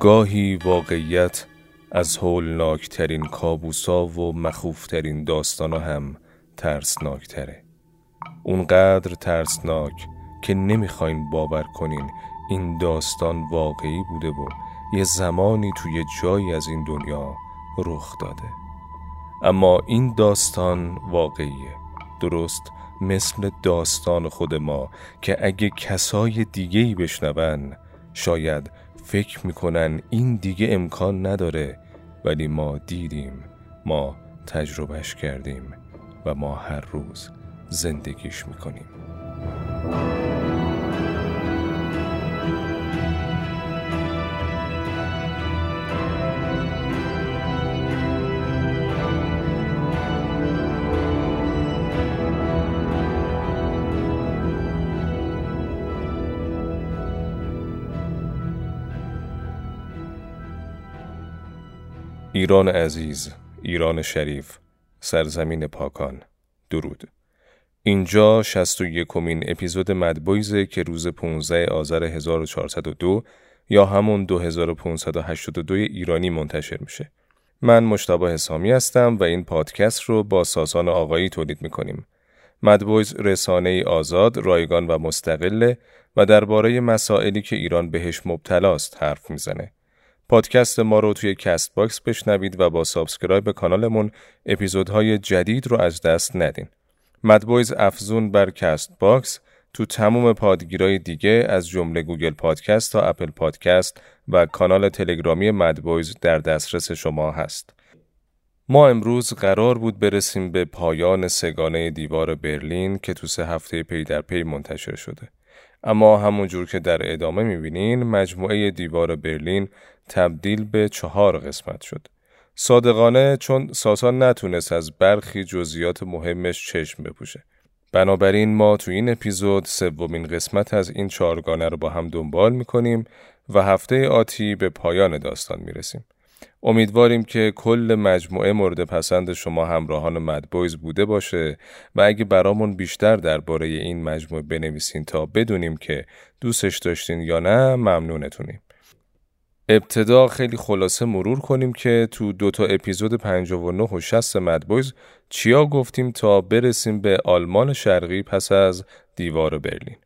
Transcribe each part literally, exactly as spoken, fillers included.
گاهی واقعیت از هولناکترین کابوسا و مخوفترین داستانا هم ترسناکتره. اونقدر ترسناک که نمیخواین باور کنین این داستان واقعی بوده و یه زمانی توی جایی از این دنیا رخ داده. اما این داستان واقعیه، درست مثل داستان خود ما که اگه کسای دیگه‌ای بشنون شاید فکر میکنن این دیگه امکان نداره، ولی ما دیدیم، ما تجربهش کردیم و ما هر روز زندگیش میکنیم. ایران عزیز، ایران شریف، سرزمین پاکان، درود. اینجا شصت و یکمین اپیزود مدبویز که روز پانزده آذر هزار و چهارصد و دو یا همون دو هزار و پانصد و هشتاد و دو ایرانی منتشر میشه. من مجتبی حسامی هستم و این پادکست رو با ساسان آقایی تولید میکنیم. مدبویز رسانه آزاد، رایگان و مستقله و درباره مسائلی که ایران بهش مبتلاست حرف میزنه. پادکست ما رو توی کست باکس بشنوید و با سابسکرایب به کانالمون اپیزودهای جدید رو از دست ندین. مدبویز افزون بر کست باکس تو تموم پادگیرهای دیگه از جمله گوگل پادکست تا اپل پادکست و کانال تلگرامی مدبویز در دسترس شما هست. ما امروز قرار بود برسیم به پایان سگانه دیوار برلین که تو سه هفته پی در پی منتشر شده. اما همونجور که در ادامه می‌بینین مجموعه دیوار برلین تبدیل به چهار قسمت شد. صادقانه چون ساسان نتونست از برخی جزئیات مهمش چشم بپوشه. بنابراین ما تو این اپیزود سومین قسمت از این چهارگانه رو با هم دنبال می‌کنیم و هفته آتی به پایان داستان می‌رسیم. امیدواریم که کل مجموعه مورد پسند شما همراهان مدبویز بوده باشه و اگه برامون بیشتر درباره این مجموعه بنویسین تا بدونیم که دوستش داشتین یا نه ممنونتونیم. ابتدا خیلی خلاصه مرور کنیم که تو دوتا اپیزود پنجاه و نه و شصت مدبویز چیا گفتیم تا برسیم به آلمان شرقی پس از دیوار برلین.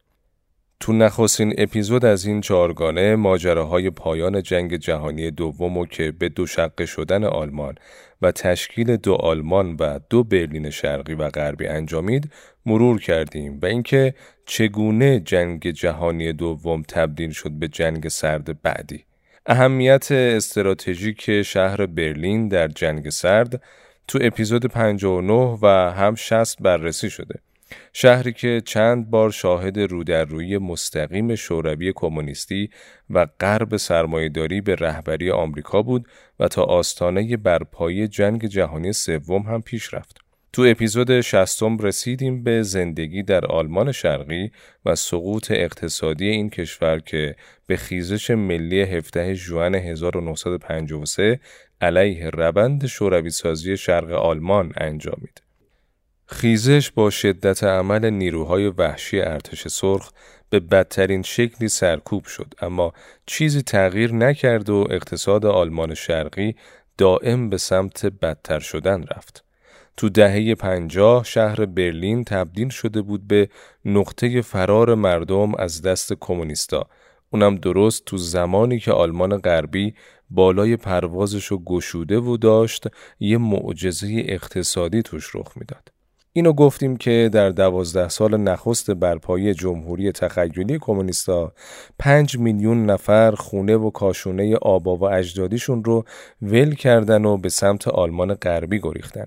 تو نخستین اپیزود از این چهارگانه ماجراهای پایان جنگ جهانی دوم و که به دو شقه شدن آلمان و تشکیل دو آلمان و دو برلین شرقی و غربی انجامید مرور کردیم و اینکه چگونه جنگ جهانی دوم تبدیل شد به جنگ سرد بعدی. اهمیت استراتژیک شهر برلین در جنگ سرد تو اپیزود پنجاه و نه و هم شصت بررسی شده. شهری که چند بار شاهد رودررویی مستقیم شوروی کمونیستی و غرب سرمایه‌داری به رهبری آمریکا بود و تا آستانه برپایی جنگ جهانی سوم هم پیش رفت. تو اپیزود شصت رسیدیم به زندگی در آلمان شرقی و سقوط اقتصادی این کشور که به خیزش ملی هفدهم ژوئن هزار و نهصد و پنجاه و سه علیه روند شوروی سازی شرق آلمان انجامید. خیزش با شدت عمل نیروهای وحشی ارتش سرخ به بدترین شکلی سرکوب شد، اما چیزی تغییر نکرد و اقتصاد آلمان شرقی دائم به سمت بدتر شدن رفت. تو دهه پنجاه شهر برلین تبدیل شده بود به نقطه فرار مردم از دست کمونیستا، اونم درست تو زمانی که آلمان غربی بالای پروازشو گشوده و داشت یه معجزه اقتصادی توش رخ میداد. اینو گفتیم که در دوازده سال نخست برپایی جمهوری تخیلی کمونیستا پنج میلیون نفر خونه و کاشونه آبا و اجدادیشون رو ول کردن و به سمت آلمان غربی گریختن.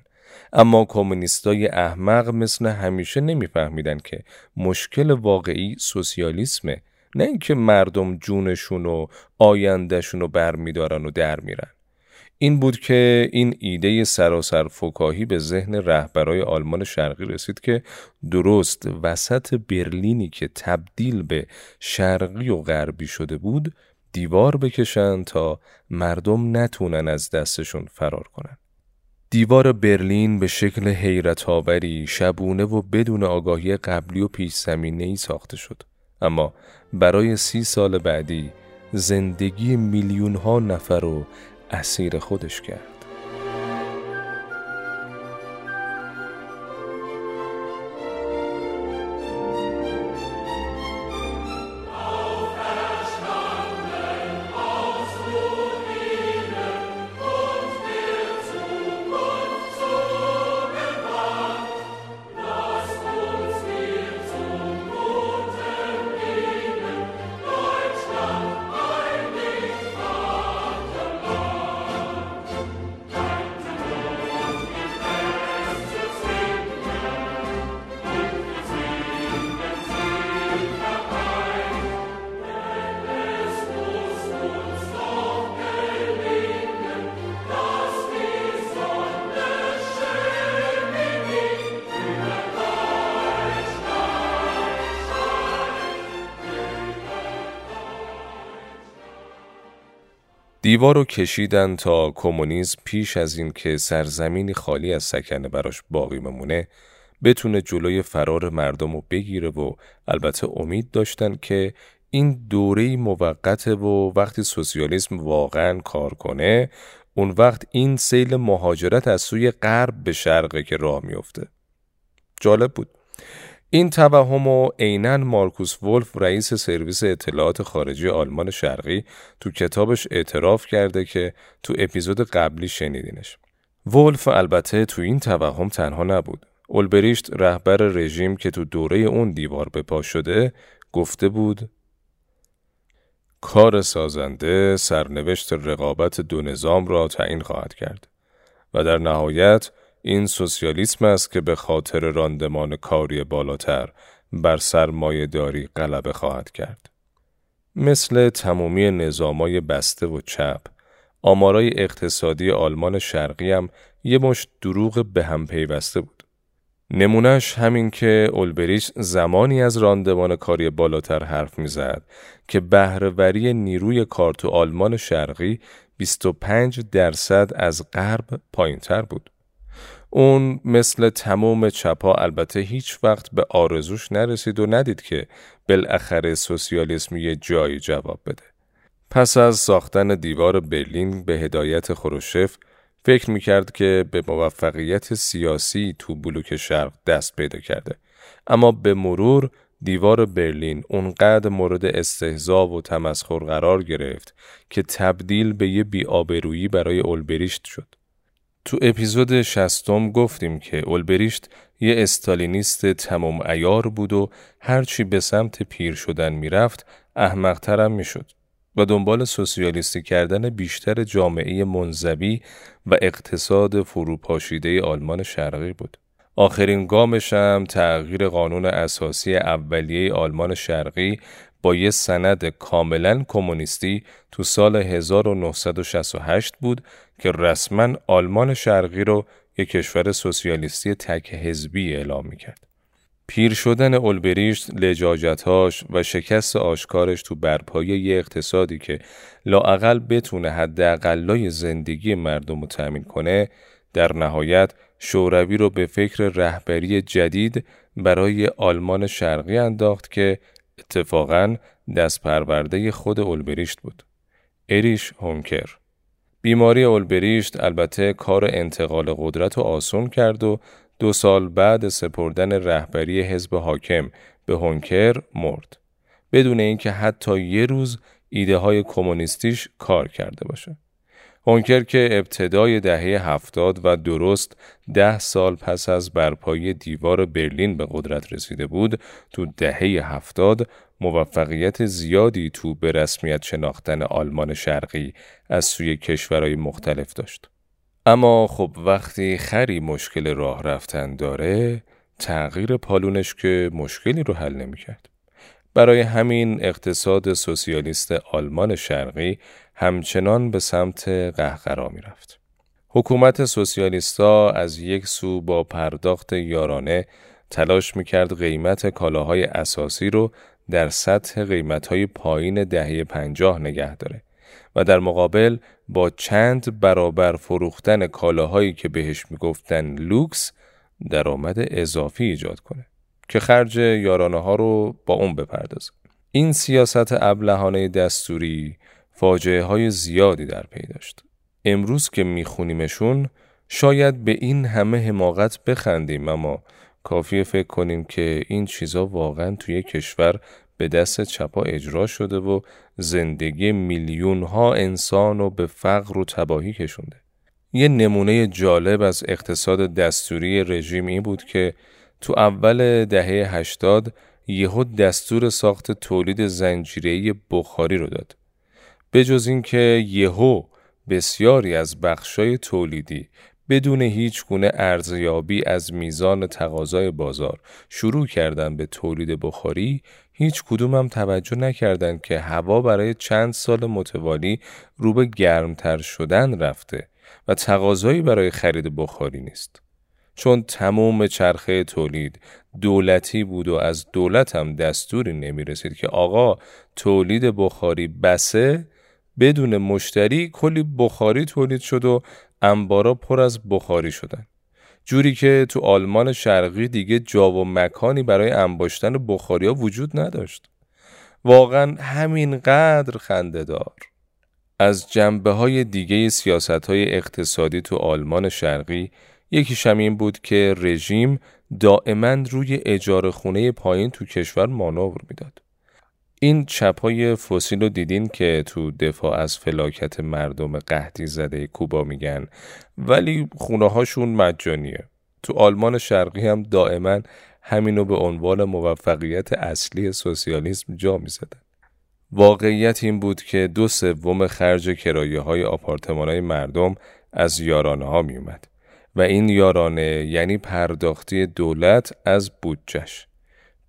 اما کمونیستای احمق مثل همیشه نمیفهمیدن که مشکل واقعی سوسیالیسمه، نه اینکه مردم جونشون و آیندهشون رو برمیدارن و در میرن. این بود که این ایده سراسر فکاهی به ذهن رهبرای آلمان شرقی رسید که درست وسط برلینی که تبدیل به شرقی و غربی شده بود دیوار بکشن تا مردم نتونن از دستشون فرار کنن. دیوار برلین به شکل حیرت‌آوری شبونه و بدون آگاهی قبلی و پیش زمینه‌ای ساخته شد، اما برای سی سال بعدی زندگی میلیون ها نفر رو اسیر خودش کرد. دیوار رو کشیدن تا کمونیسم پیش از این که سرزمینی خالی از سکنه براش باقی بمونه بتونه جلوی فرار مردم رو بگیره و البته امید داشتن که این دوره موقته و وقتی سوسیالیسم واقعا کار کنه اون وقت این سیل مهاجرت از سوی غرب به شرقه که راه میفته. جالب بود. این توهم و عیناً مارکوس ولف رئیس سرویس اطلاعات خارجی آلمان شرقی تو کتابش اعتراف کرده که تو اپیزود قبلی شنیدینش. ولف البته تو این توهم تنها نبود. اولبریشت رهبر رژیم که تو دوره اون دیوار به پا شده گفته بود کار سازنده سرنوشت رقابت دو نظام را تعیین خواهد کرد و در نهایت این سوسیالیسم است که به خاطر راندمان کاری بالاتر بر سرمایه داری غلبه خواهد کرد. مثل تمامی نظامای بسته و چپ، آمارای اقتصادی آلمان شرقی هم یه مشت دروغ به هم پیوسته بود. نمونهش همین که اولبریشت زمانی از راندمان کاری بالاتر حرف میزد که بهره‌وری نیروی کار تو آلمان شرقی بیست و پنج درصد از غرب پایین‌تر بود. اون مثل تمام چپا البته هیچ وقت به آرزوش نرسید و ندید که بالاخره سوسیالیسم یه جایی جواب بده. پس از ساختن دیوار برلین به هدایت خروشف فکر میکرد که به موفقیت سیاسی تو بلوک شرق دست پیدا کرده. اما به مرور دیوار برلین اونقدر مورد استهزا و تمسخر قرار گرفت که تبدیل به یه بی‌آبرویی برای اولبریشت شد. تو اپیزود شصتم گفتیم که اولبریشت یه استالینیست تمام عیار بود و هرچی به سمت پیر شدن میرفت احمق‌ترم میشد و دنبال سوسیالیستی کردن بیشتر جامعه منزوی و اقتصاد فروپاشیده آلمان شرقی بود. آخرین گامش هم تغییر قانون اساسی اولیه آلمان شرقی با یه سند کاملاً کمونیستی تو سال هزار و نهصد و شصت و هشت بود که رسماً آلمان شرقی رو یک کشور سوسیالیستی تک حزبی اعلام می‌کرد. پیر شدن اولبریشت، لجاجت‌هاش و شکست آشکارش تو برپایی یه اقتصادی که لااقل بتونه حداقلای زندگی مردم رو تأمین کنه، در نهایت شوروی رو به فکر رهبری جدید برای آلمان شرقی انداخت که اتفاقاً دست پرورده خود اولبریشت بود. اریش هونکر. بیماری اولبریشت البته کار انتقال قدرت رو آسون کرد و دو سال بعد سپردن رهبری حزب حاکم به هونکر مرد، بدون اینکه حتی یه روز ایده های کمونیستیش کار کرده باشه. هونکر که ابتدای دهه هفتاد و درست ده سال پس از برپایی دیوار برلین به قدرت رسیده بود، تو دهه هفتاد موفقیت زیادی تو به رسمیت شناختن آلمان شرقی از سوی کشورهای مختلف داشت. اما خب وقتی خری مشکل راه رفتن داره، تغییر پالونش که مشکلی رو حل نمی کرد. برای همین اقتصاد سوسیالیست آلمان شرقی همچنان به سمت قهقرا می رفت. حکومت سوسیالیستا از یک سو با پرداخت یارانه تلاش می کرد قیمت کالاهای اساسی رو در سطح قیمت‌های پایین دهه پنجاه نگه داره و در مقابل با چند برابر فروختن کالاهایی که بهش می گفتن لوکس درآمد اضافی ایجاد کنه که خرج یارانه ها رو با اون بپردازه. این سیاست ابلهانه دستوری فاجعه‌های زیادی در پی داشت. امروز که میخونیمشون شاید به این همه حماقت بخندیم، اما کافیه فکر کنیم که این چیزا واقعا توی کشور به دست چپا اجرا شده و زندگی میلیون ها انسان رو به فقر و تباهی کشونده. یه نمونه جالب از اقتصاد دستوری رژیم این بود که تو اول دهه هشتاد یهو دستور ساخت تولید زنجیره‌ای بخاری رو داد. به جز این که یهو بسیاری از بخشای تولیدی بدون هیچ گونه ارزیابی از میزان تقاضای بازار شروع کردن به تولید بخاری، هیچ کدوم هم توجه نکردند که هوا برای چند سال متوالی رو به گرمتر شدن رفته و تقاضایی برای خرید بخاری نیست. چون تمام چرخه تولید دولتی بود و از دولت هم دستوری نمی رسید که آقا تولید بخاری بسه، بدون مشتری کلی بخاری تولید شد و انبارا پر از بخاری شدن. جوری که تو آلمان شرقی دیگه جا و مکانی برای انباشتن بخاری ها وجود نداشت. واقعا همینقدر خنده‌دار. از جنبه‌های دیگه سیاست‌های اقتصادی تو آلمان شرقی یکیش هم این بود که رژیم دائما روی اجاره خونه پایین تو کشور مانور میداد. این چپای فسیل رو دیدین که تو دفاع از فلاکت مردم قحطی زده کوبا میگن ولی خونه هاشون مجانیه. تو آلمان شرقی هم دائما همینو به عنوان موفقیت اصلی سوسیالیسم جا میزدن. واقعیت این بود که دو سوم خرج کرایه های آپارتمان های مردم از یارانه ها میومد و این یارانه یعنی پرداختی دولت از بودجهش.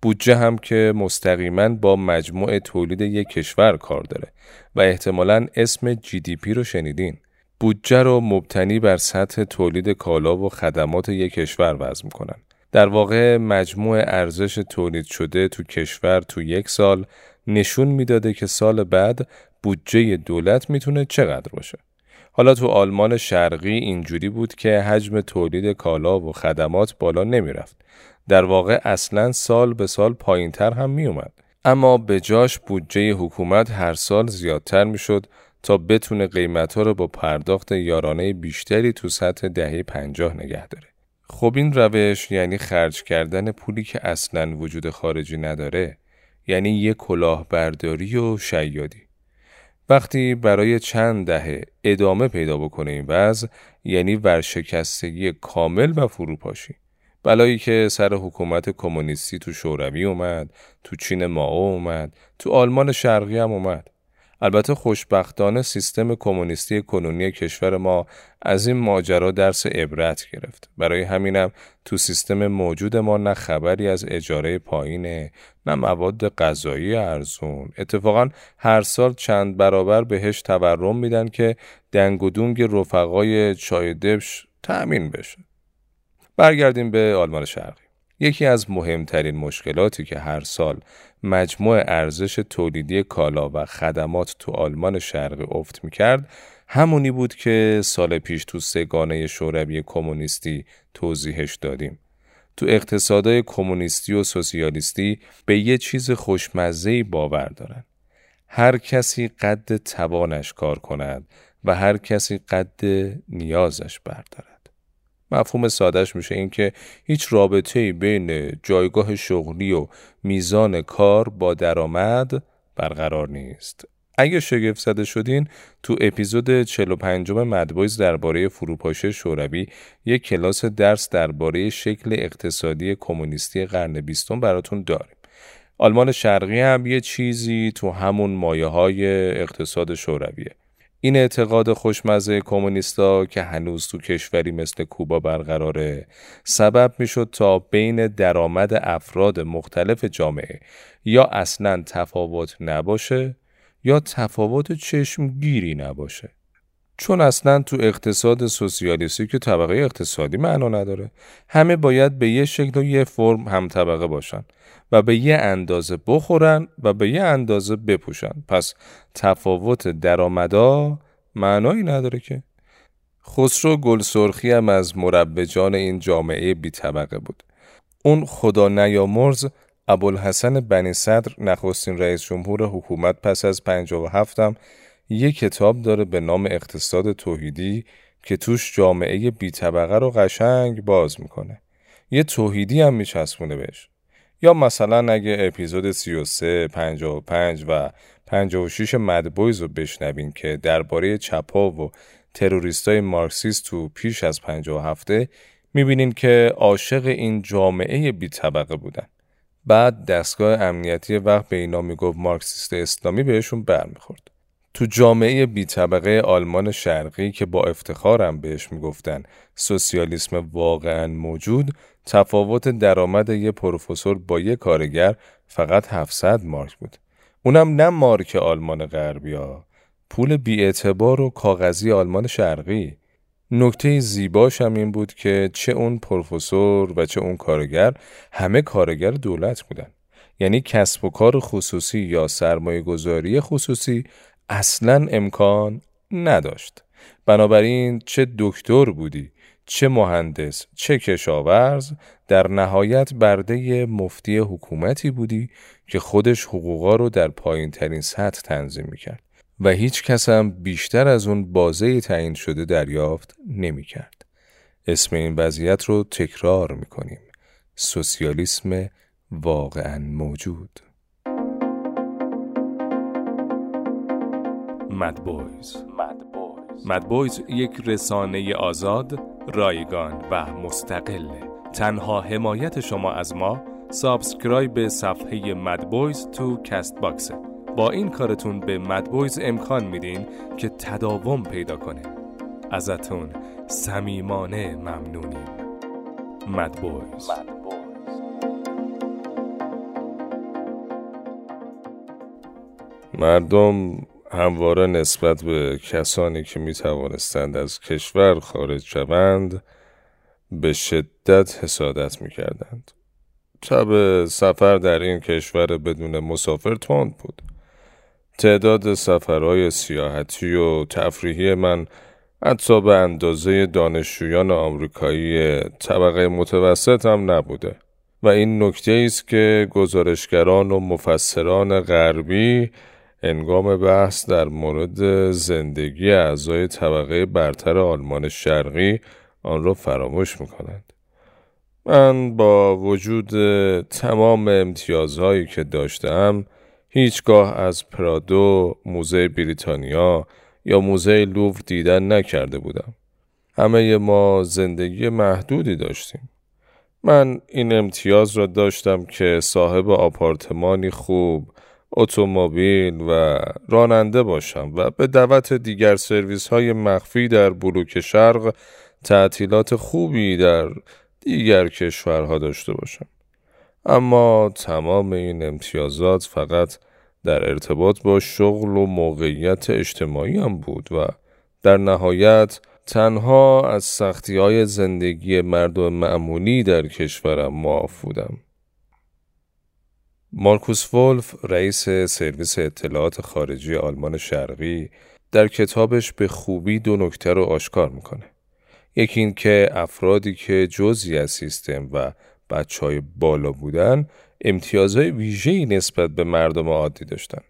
بودجه هم که مستقیما با مجموع تولید یک کشور کار داره و احتمالاً اسم جی دی پی رو شنیدین. بودجه رو مبتنی بر سطح تولید کالا و خدمات یک کشور وضع می‌کنن. در واقع مجموع ارزش تولید شده تو کشور تو یک سال نشون میداده که سال بعد بودجه دولت میتونه چقدر باشه. حالا تو آلمان شرقی اینجوری بود که حجم تولید کالا و خدمات بالا نمیرفت. در واقع اصلاً سال به سال پایین‌تر هم میومد، اما به جاش بودجه حکومت هر سال زیادتر میشد تا بتونه قیمت‌ها رو با پرداخت یارانه بیشتری تو سطح دهه پنجاه نگه داره. خب این روش یعنی خرج کردن پولی که اصلاً وجود خارجی نداره، یعنی یه کلاهبرداری و شیادی. وقتی برای چند دهه ادامه پیدا بکنه این وضع، یعنی ورشکستگی کامل و فروپاشی. بلایی که سر حکومت کمونیستی تو شوروی اومد، تو چین مائو اومد، تو آلمان شرقی هم اومد. البته خوشبختانه سیستم کمونیستی کنونی کشور ما از این ماجرا درس عبرت گرفت. برای همینم تو سیستم موجود ما نه خبری از اجاره پایینه، نه مواد غذایی ارزون. اتفاقا هر سال چند برابر بهش تورم میدن که دنگ و دونگ رفقای چای دبش تأمین بشه. برگردیم به آلمان شرقی. یکی از مهمترین مشکلاتی که هر سال مجموع ارزش تولیدی کالا و خدمات تو آلمان شرقی افت می‌کرد، همونی بود که سال پیش تو سگانه شوروی کمونیستی توضیحش دادیم. تو اقتصادهای کمونیستی و سوسیالیستی به یه چیز خوشمزه‌ای باور دارن. هر کسی قد توانش کار کند و هر کسی قد نیازش بردارد. مفهوم سادهش میشه این که هیچ رابطه‌ای بین جایگاه شغلی و میزان کار با درآمد برقرار نیست. اگه شگفت زده شدین تو اپیزود چهل و پنج مدبویز درباره فروپاشی شوروی یک کلاس درس درباره شکل اقتصادی کمونیستی قرن بیستم براتون داریم. آلمان شرقی هم یه چیزی تو همون مایه‌های اقتصاد شورویه. این اعتقاد خوشمزه کمونیستا که هنوز تو کشوری مثل کوبا برقراره، سبب میشد تا بین درآمد افراد مختلف جامعه یا اصلاً تفاوت نباشه یا تفاوت چشمگیری نباشه. چون اصلاً تو اقتصاد سوسیالیستی که طبقه اقتصادی معنا نداره، همه باید به یه شکل و یه فرم هم طبقه باشن و به یه اندازه بخورن و به یه اندازه بپوشن. پس تفاوت درآمدا معنایی نداره که. خسرو گل سرخی هم از مربجان این جامعه بی طبقه بود. اون خدا نیامرز ابوالحسن بنی صدر نخستین رئیس جمهور حکومت پس از پنجاه و هفت هم یک کتاب داره به نام اقتصاد توحیدی که توش جامعه بی طبقه رو قشنگ باز میکنه. یه توحیدی هم میچسبونه بهش. یا مثلا اگه اپیزود سی و سه، پنجاه و پنج و پنجاه و شش مدبویز رو بشنوین که درباره چپا و تروریستای مارکسیست تو پیش از پنجاه و هفت میبینین که عاشق این جامعه بی طبقه بودن. بعد دستگاه امنیتی وقت به اینا میگفت مارکسیست اسلامی بهشون برمیخورد. تو جامعه بی طبقه آلمان شرقی که با افتخارم بهش میگفتن سوسیالیسم واقعا موجود، تفاوت درآمد یه پروفسور با یه کارگر فقط هفتصد مارک بود. اونم نه مارک آلمان غربی ها، پول بی اعتبار و کاغذی آلمان شرقی. نکته زیباش هم این بود که چه اون پروفسور و چه اون کارگر همه کارگر دولت بودن. یعنی کسب و کار خصوصی یا سرمایه گذاری خصوصی اصلاً امکان نداشت. بنابراین چه دکتر بودی، چه مهندس، چه کشاورز، در نهایت برده مفتی حکومتی بودی که خودش حقوقا رو در پایین ترین سطح تنظیم میکرد و هیچ کس هم بیشتر از اون بازه تعیین شده دریافت نمیکرد. اسم این وضعیت رو تکرار میکنیم: سوسیالیسم واقعاً موجود. مدبویز مدبویز یک رسانه آزاد، رایگان و مستقل. تنها حمایت شما از ما سابسکرایب به صفحه مدبویز تو کست باکس. با این کارتون به مدبویز امکان میدین که تداوم پیدا کنه. ازتون صمیمانه ممنونیم. مدبویز. مردم همواره نسبت به کسانی که می توانستند از کشور خارج شوند به شدت حسادت می کردند. طب سفر در این کشور بدون مسافر تند بود. تعداد سفرهای سیاحتی و تفریحی من حتی به اندازه دانشجویان آمریکایی طبقه متوسط هم نبوده و این نکته ایست که گزارشگران و مفسران غربی هنگام بحث در مورد زندگی اعضای طبقه برتر آلمان شرقی آن را فراموش می‌کنند. من با وجود تمام امتیازهایی که داشتم، هیچگاه از پرادو، موزه بریتانیا یا موزه لوور دیدن نکرده بودم. همه ما زندگی محدودی داشتیم. من این امتیاز را داشتم که صاحب آپارتمانی خوب، اتومبیل و راننده باشم و به دعوت دیگر سرویس‌های مخفی در بلوک شرق تعطیلات خوبی در دیگر کشورها داشته باشم. اما تمام این امتیازات فقط در ارتباط با شغل و موقعیت اجتماعی هم بود و در نهایت تنها از سختی‌های زندگی مردم معمولی در کشورم معاف بودم. مارکوس ولف، رئیس سرویس اطلاعات خارجی آلمان شرقی، در کتابش به خوبی دو نکته رو آشکار میکنه. یکی این که افرادی که جزئی از سیستم و بچهای بالا بودن امتیازهای ویژه‌ای نسبت به مردم عادی داشتن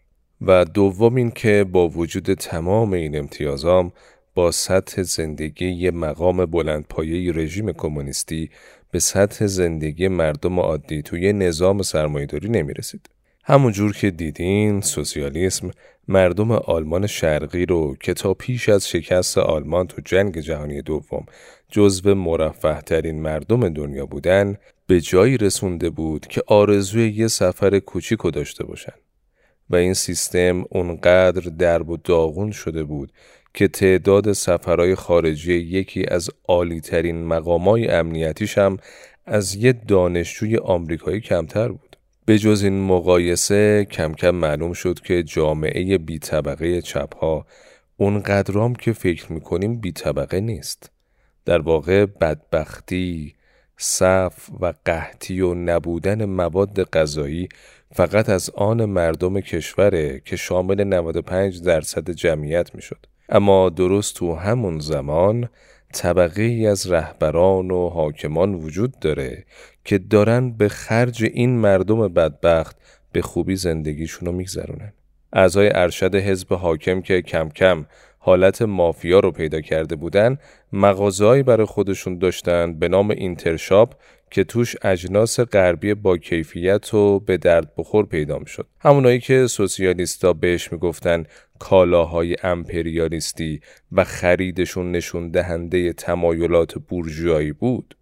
و دوم این که با وجود تمام این امتیازام با سطح زندگی یه مقام بلندپایه‌ای رژیم کمونیستی به سطح زندگی مردم عادی توی نظام سرمایه‌داری نمی‌رسید. همون جور که دیدین، سوسیالیسم مردم آلمان شرقی رو که تا پیش از شکست آلمان تو جنگ جهانی دوم جزو مرفه‌ترین مردم دنیا بودن، به جایی رسونده بود که آرزوی یه سفر کوچیکو داشته باشن و این سیستم اونقدر درب و داغون شده بود که تعداد سفرهای خارجی یکی از عالی‌ترین مقام‌های امنیتیش هم از یه دانشجوی آمریکایی کمتر بود. به جز این مقایسه کم کم معلوم شد که جامعه بی طبقه چپ‌ها اونقدرام که فکر می‌کنیم بی طبقه نیست. در واقع بدبختی، صف و قحطی و نبودن مواد غذایی فقط از آن مردم کشوره که شامل نود و پنج درصد جمعیت می‌شد. اما درست تو همون زمان طبقه ای از رهبران و حاکمان وجود داره که دارن به خرج این مردم بدبخت به خوبی زندگیشون رو میگذرونن. اعضای ارشد حزب حاکم که کم کم حالت مافیا رو پیدا کرده بودن، مغازه‌ای برای خودشون داشتن به نام اینترشاپ که توش اجناس غربی با کیفیت و به درد بخور پیدا می‌شد. همونایی که سوسیالیستا بهش میگفتن کالاهای امپریالیستی و خریدشون نشون دهنده تمایلات بورژوایی بود.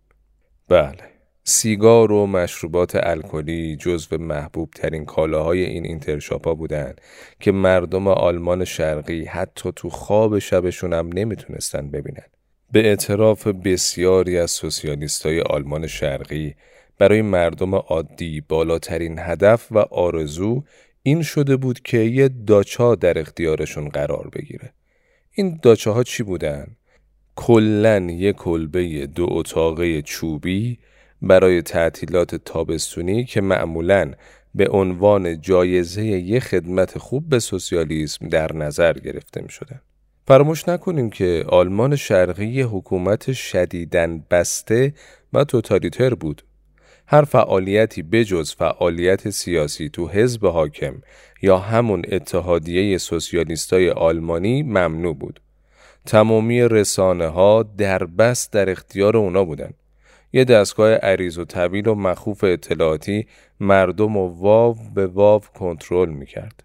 بله، سیگار و مشروبات الکلی جزو محبوب ترین کالاهای این اینترشاپا بودند که مردم آلمان شرقی حتی تو خواب شبشون هم نمیتونستن ببینن. به اعتراف بسیاری از سوسیالیستای آلمان شرقی، برای مردم عادی بالاترین هدف و آرزو این شده بود که یه داچا در اختیارشون قرار بگیره. این داچاها چی بودن؟ کلن یک کلبه دو اتاقه چوبی برای تعطیلات تابستونی که معمولاً به عنوان جایزه یک خدمت خوب به سوسیالیسم در نظر گرفته می شدن. فراموش نکنیم که آلمان شرقی حکومت شدیداً بسته و توتالیتر بود. هر فعالیتی بجز فعالیت سیاسی تو حزب حاکم یا همون اتحادیه سوسیالیستای آلمانی ممنوع بود. تمامی رسانه ها دربست در اختیار اونا بودن. یه دستگاه عریض و طویل و مخوف اطلاعاتی مردم رو واو به واو کنترل میکرد.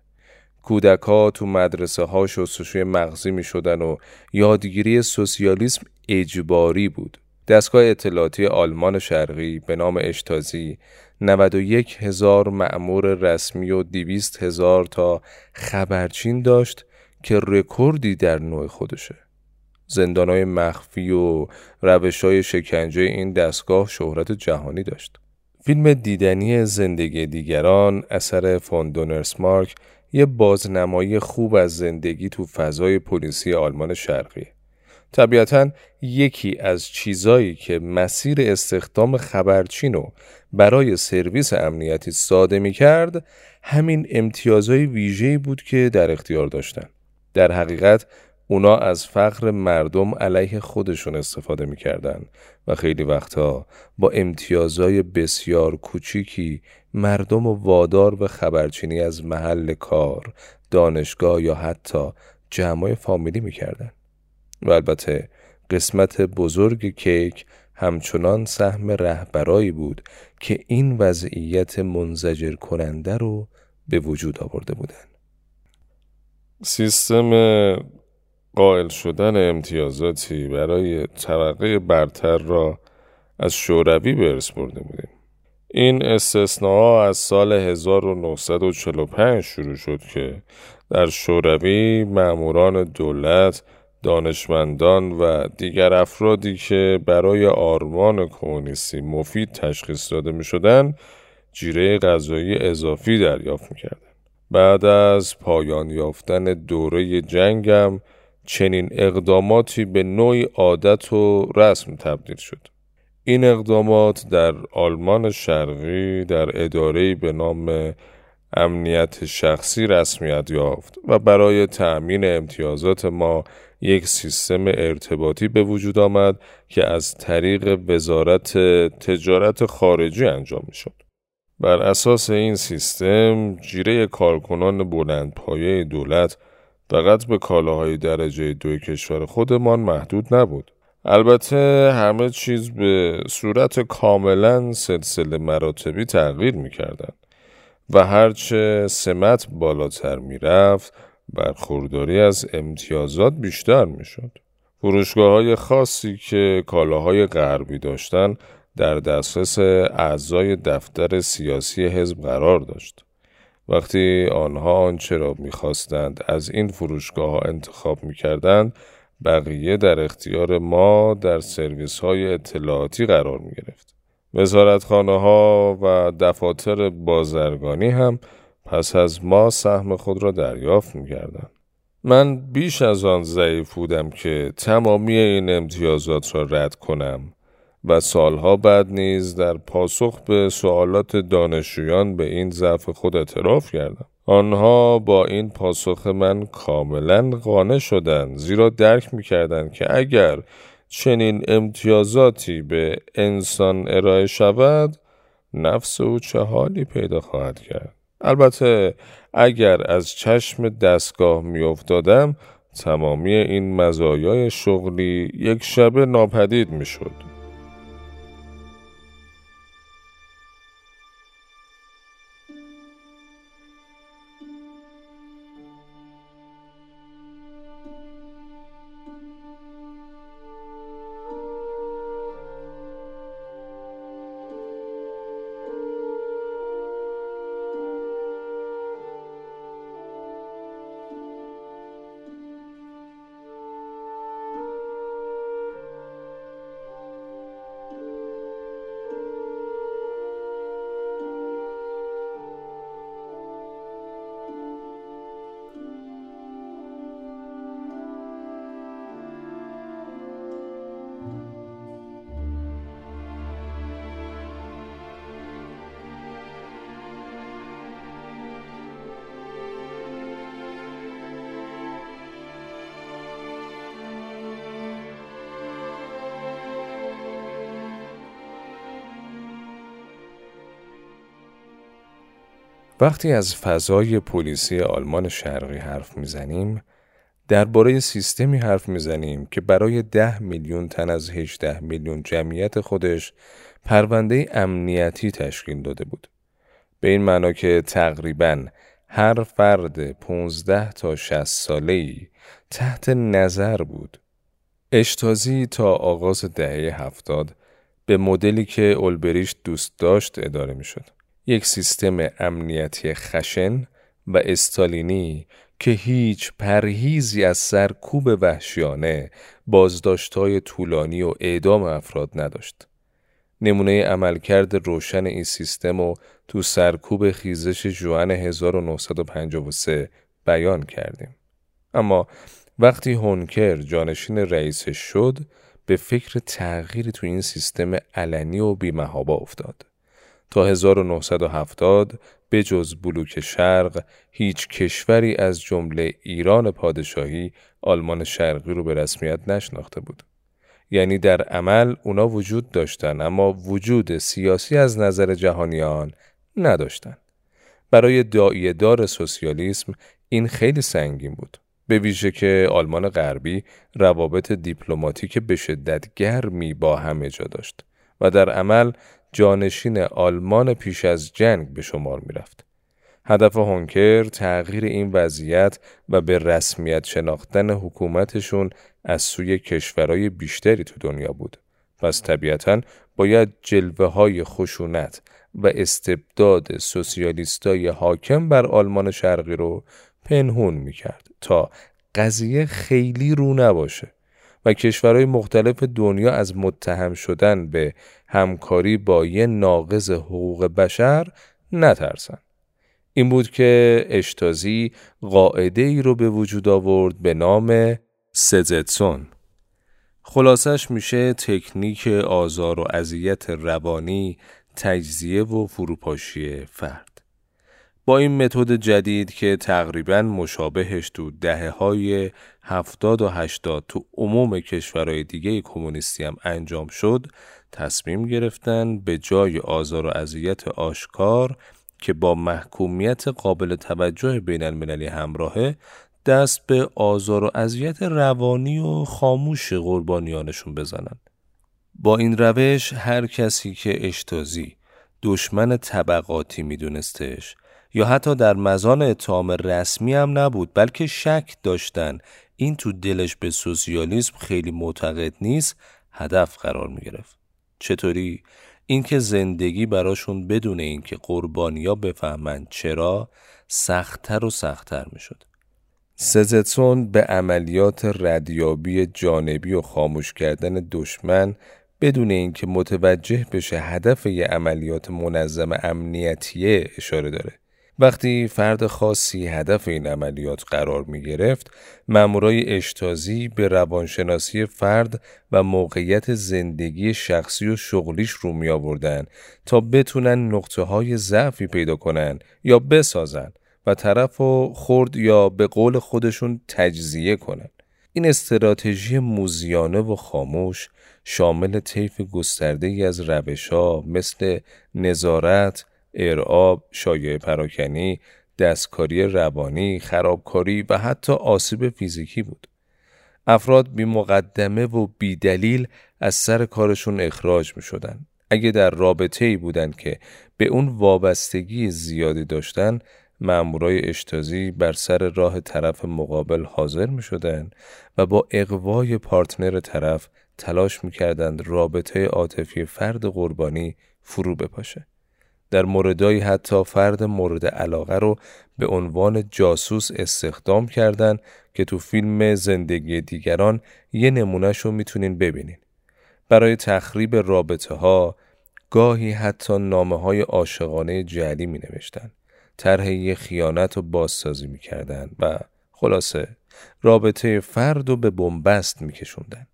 کودک‌ها تو مدرسه ها شستشوی مغزی میشدن و یادگیری سوسیالیسم اجباری بود. دستگاه اطلاعاتی آلمان شرقی به نام اشتازی نود و یک هزار مأمور رسمی و دویست هزار تا خبرچین داشت که رکوردی در نوع خودشه. زندان‌های مخفی و روش‌های شکنجه این دستگاه شهرت جهانی داشت. فیلم دیدنی زندگی دیگران اثر فون دونرسمارک یه بازنمایی خوب از زندگی تو فضای پلیسی آلمان شرقی. طبیعتاً یکی از چیزایی که مسیر استخدام خبرچینو برای سرویس امنیتی ساده می‌کرد، همین امتیازهای ویژه‌ای بود که در اختیار داشتن. در حقیقت اونا از فقر مردم علیه خودشون استفاده می‌کردن و خیلی وقتا با امتیازهای بسیار کوچیکی مردم و وادار به خبرچینی از محل کار، دانشگاه یا حتی جمع فامیلی می‌کردن. و البته قسمت بزرگ کیک همچنان سهم رهبرایی بود که این وضعیت منزجر کننده رو به وجود آورده بودن. سیستم قائل شدن امتیازاتی برای طبقه برتر را از شوروی به ارث برده بودیم. این استثناها از سال هزار و نهصد و چهل و پنج شروع شد که در شوروی ماموران دولت، دانشمندان و دیگر افرادی که برای آرمان کمونیستی مفید تشخیص داده می شدن جیره غذایی اضافی دریافت می کردن. بعد از پایان یافتن دوره جنگم چنین اقداماتی به نوعی عادت و رسم تبدیل شد. این اقدامات در آلمان شرقی در اداره‌ای به نام امنیت شخصی رسمیت یافت و برای تأمین امتیازات ما یک سیستم ارتباطی به وجود آمد که از طریق وزارت تجارت خارجی انجام می‌شد. بر اساس این سیستم جیره کارکنان بلندپایه دولت فقط به کالاهای درجه دوی کشور خودمان محدود نبود. البته همه چیز به صورت کاملا سلسله مراتبی تغییر می‌کردند و هرچه سمت بالاتر می‌رفت برخورداری از امتیازات بیشتر می‌شد. فروشگاه‌های خاصی که کالاهای غربی داشتند در دسترس اعضای دفتر سیاسی حزب قرار داشت. وقتی آنها آنچه را می‌خواستند از این فروشگاه‌ها انتخاب می‌کردند، بقیه در اختیار ما در سرویس‌های اطلاعاتی قرار می‌گرفت. وزارتخانه‌ها و دفاتر بازرگانی هم پس از ما سهم خود را دریافت می‌کردند. من بیش از آن ضعیف بودم که تمامی این امتیازات را رد کنم و سالها بعد نیز در پاسخ به سوالات دانشجویان به این ضعف خود اعتراف کردم. آنها با این پاسخ من کاملا قانع شدند، زیرا درک می‌کردند که اگر چنین امتیازاتی به انسان ارائه شود نفس او چه حالی پیدا خواهد کرد. البته اگر از چشم دستگاه می افتادم، تمامی این مزایای شغلی یک شبه ناپدید می شد. وقتی از فضای پلیسی آلمان شرقی حرف میزنیم، درباره سیستمی حرف میزنیم که برای ده میلیون تن از هجده میلیون جمعیت خودش پرونده امنیتی تشکیل داده بود. به این معنا که تقریباً هر فرد پانزده تا شصت ساله‌ای تحت نظر بود. اشتازی تا آغاز دهه هفتاد به مدلی که اولبریشت دوست داشت اداره میشد. یک سیستم امنیتی خشن و استالینی که هیچ پرهیزی از سرکوب وحشیانه، بازداشت‌های طولانی و اعدام افراد نداشت. نمونه عملکرد روشن این سیستم رو تو سرکوب خیزش ژوئن هزار و نهصد و پنجاه و سه بیان کردیم. اما وقتی هونکر جانشین رئیسش شد، به فکر تغییری تو این سیستم علنی و بی‌محابا افتاد. تا هزار و نهصد و هفتاد به جز بلوک شرق هیچ کشوری از جمله ایران پادشاهی آلمان شرقی رو به رسمیت نشناخته بود. یعنی در عمل اونا وجود داشتن، اما وجود سیاسی از نظر جهانیان نداشتن. برای داعیه دار سوسیالیسم این خیلی سنگین بود، به ویژه که آلمان غربی روابط دیپلماتیک به شدت گرمی با هم جا داشت و در عمل جانشین آلمان پیش از جنگ به شمار می رفت. هدف هونکر تغییر این وضعیت و به رسمیت شناختن حکومتشون از سوی کشورهای بیشتری تو دنیا بود. پس طبیعتاً باید جلوه های خشونت و استبداد سوسیالیستای حاکم بر آلمان شرقی رو پنهون می کرد تا قضیه خیلی رو نباشه و کشورهای مختلف دنیا از متهم شدن به همکاری با یه ناقض حقوق بشر نترسن. این بود که اشتازی قاعده ای رو به وجود آورد به نام سزتسون. خلاصش میشه تکنیک آزار و اذیت روانی، تجزیه و فروپاشی فرد. با این متد جدید که تقریباً مشابهش تو دهه‌های هفتاد و هشتاد تو عموم کشورهای دیگه کمونیستی هم انجام شد، تصمیم گرفتن به جای آزار و اذیت آشکار که با محکومیت قابل توجه بین المللی همراهه، دست به آزار و اذیت روانی و خاموش قربانیانشون بزنن. با این روش هر کسی که اشتازی دشمن طبقاتی میدونستش یا حتی در مزان اتهام رسمی هم نبود، بلکه شک داشتن این تو دلش به سوسیالیسم خیلی معتقد نیست، هدف قرار می گرفت. چطوری؟ اینکه زندگی براشون بدون اینکه قربانیا بفهمن چرا، سخت‌تر و سخت‌تر می شد. سزتسون به عملیات ردیابی جانبی و خاموش کردن دشمن بدون اینکه متوجه بشه هدف یه عملیات منظم امنیتیه اشاره داره. وقتی فرد خاصی هدف این عملیات قرار می گرفت، مامورای اشتازی به روانشناسی فرد و موقعیت زندگی شخصی و شغلیش رو می آوردن تا بتونن نقطه های ضعفی پیدا کنن یا بسازن و طرفو خرد یا به قول خودشون تجزیه کنن. این استراتژی موذیانه و خاموش شامل طیف گسترده‌ای از روش‌ها مثل نظارت، ارعاب، شایعه پراکنی، دستکاری روانی، خرابکاری و حتی آسیب فیزیکی بود. افراد بی مقدمه و بی دلیل از سر کارشون اخراج می شدن. اگه در رابطه ای بودن که به اون وابستگی زیادی داشتن، مامورای اشتازی بر سر راه طرف مقابل حاضر می شدن و با اغوای پارتنر طرف تلاش می کردند رابطه عاطفی فرد قربانی فرو بپاشه. در موردایی حتی فرد مورد علاقه رو به عنوان جاسوس استخدام کردن که تو فیلم زندگی دیگران یه نمونهش رو میتونین ببینین. برای تخریب رابطه ها گاهی حتی نامه های عاشقانه جعلی می نوشتن، طرح یه خیانت رو بازسازی می کردن و خلاصه رابطه فرد رو به بنبست می کشوندن.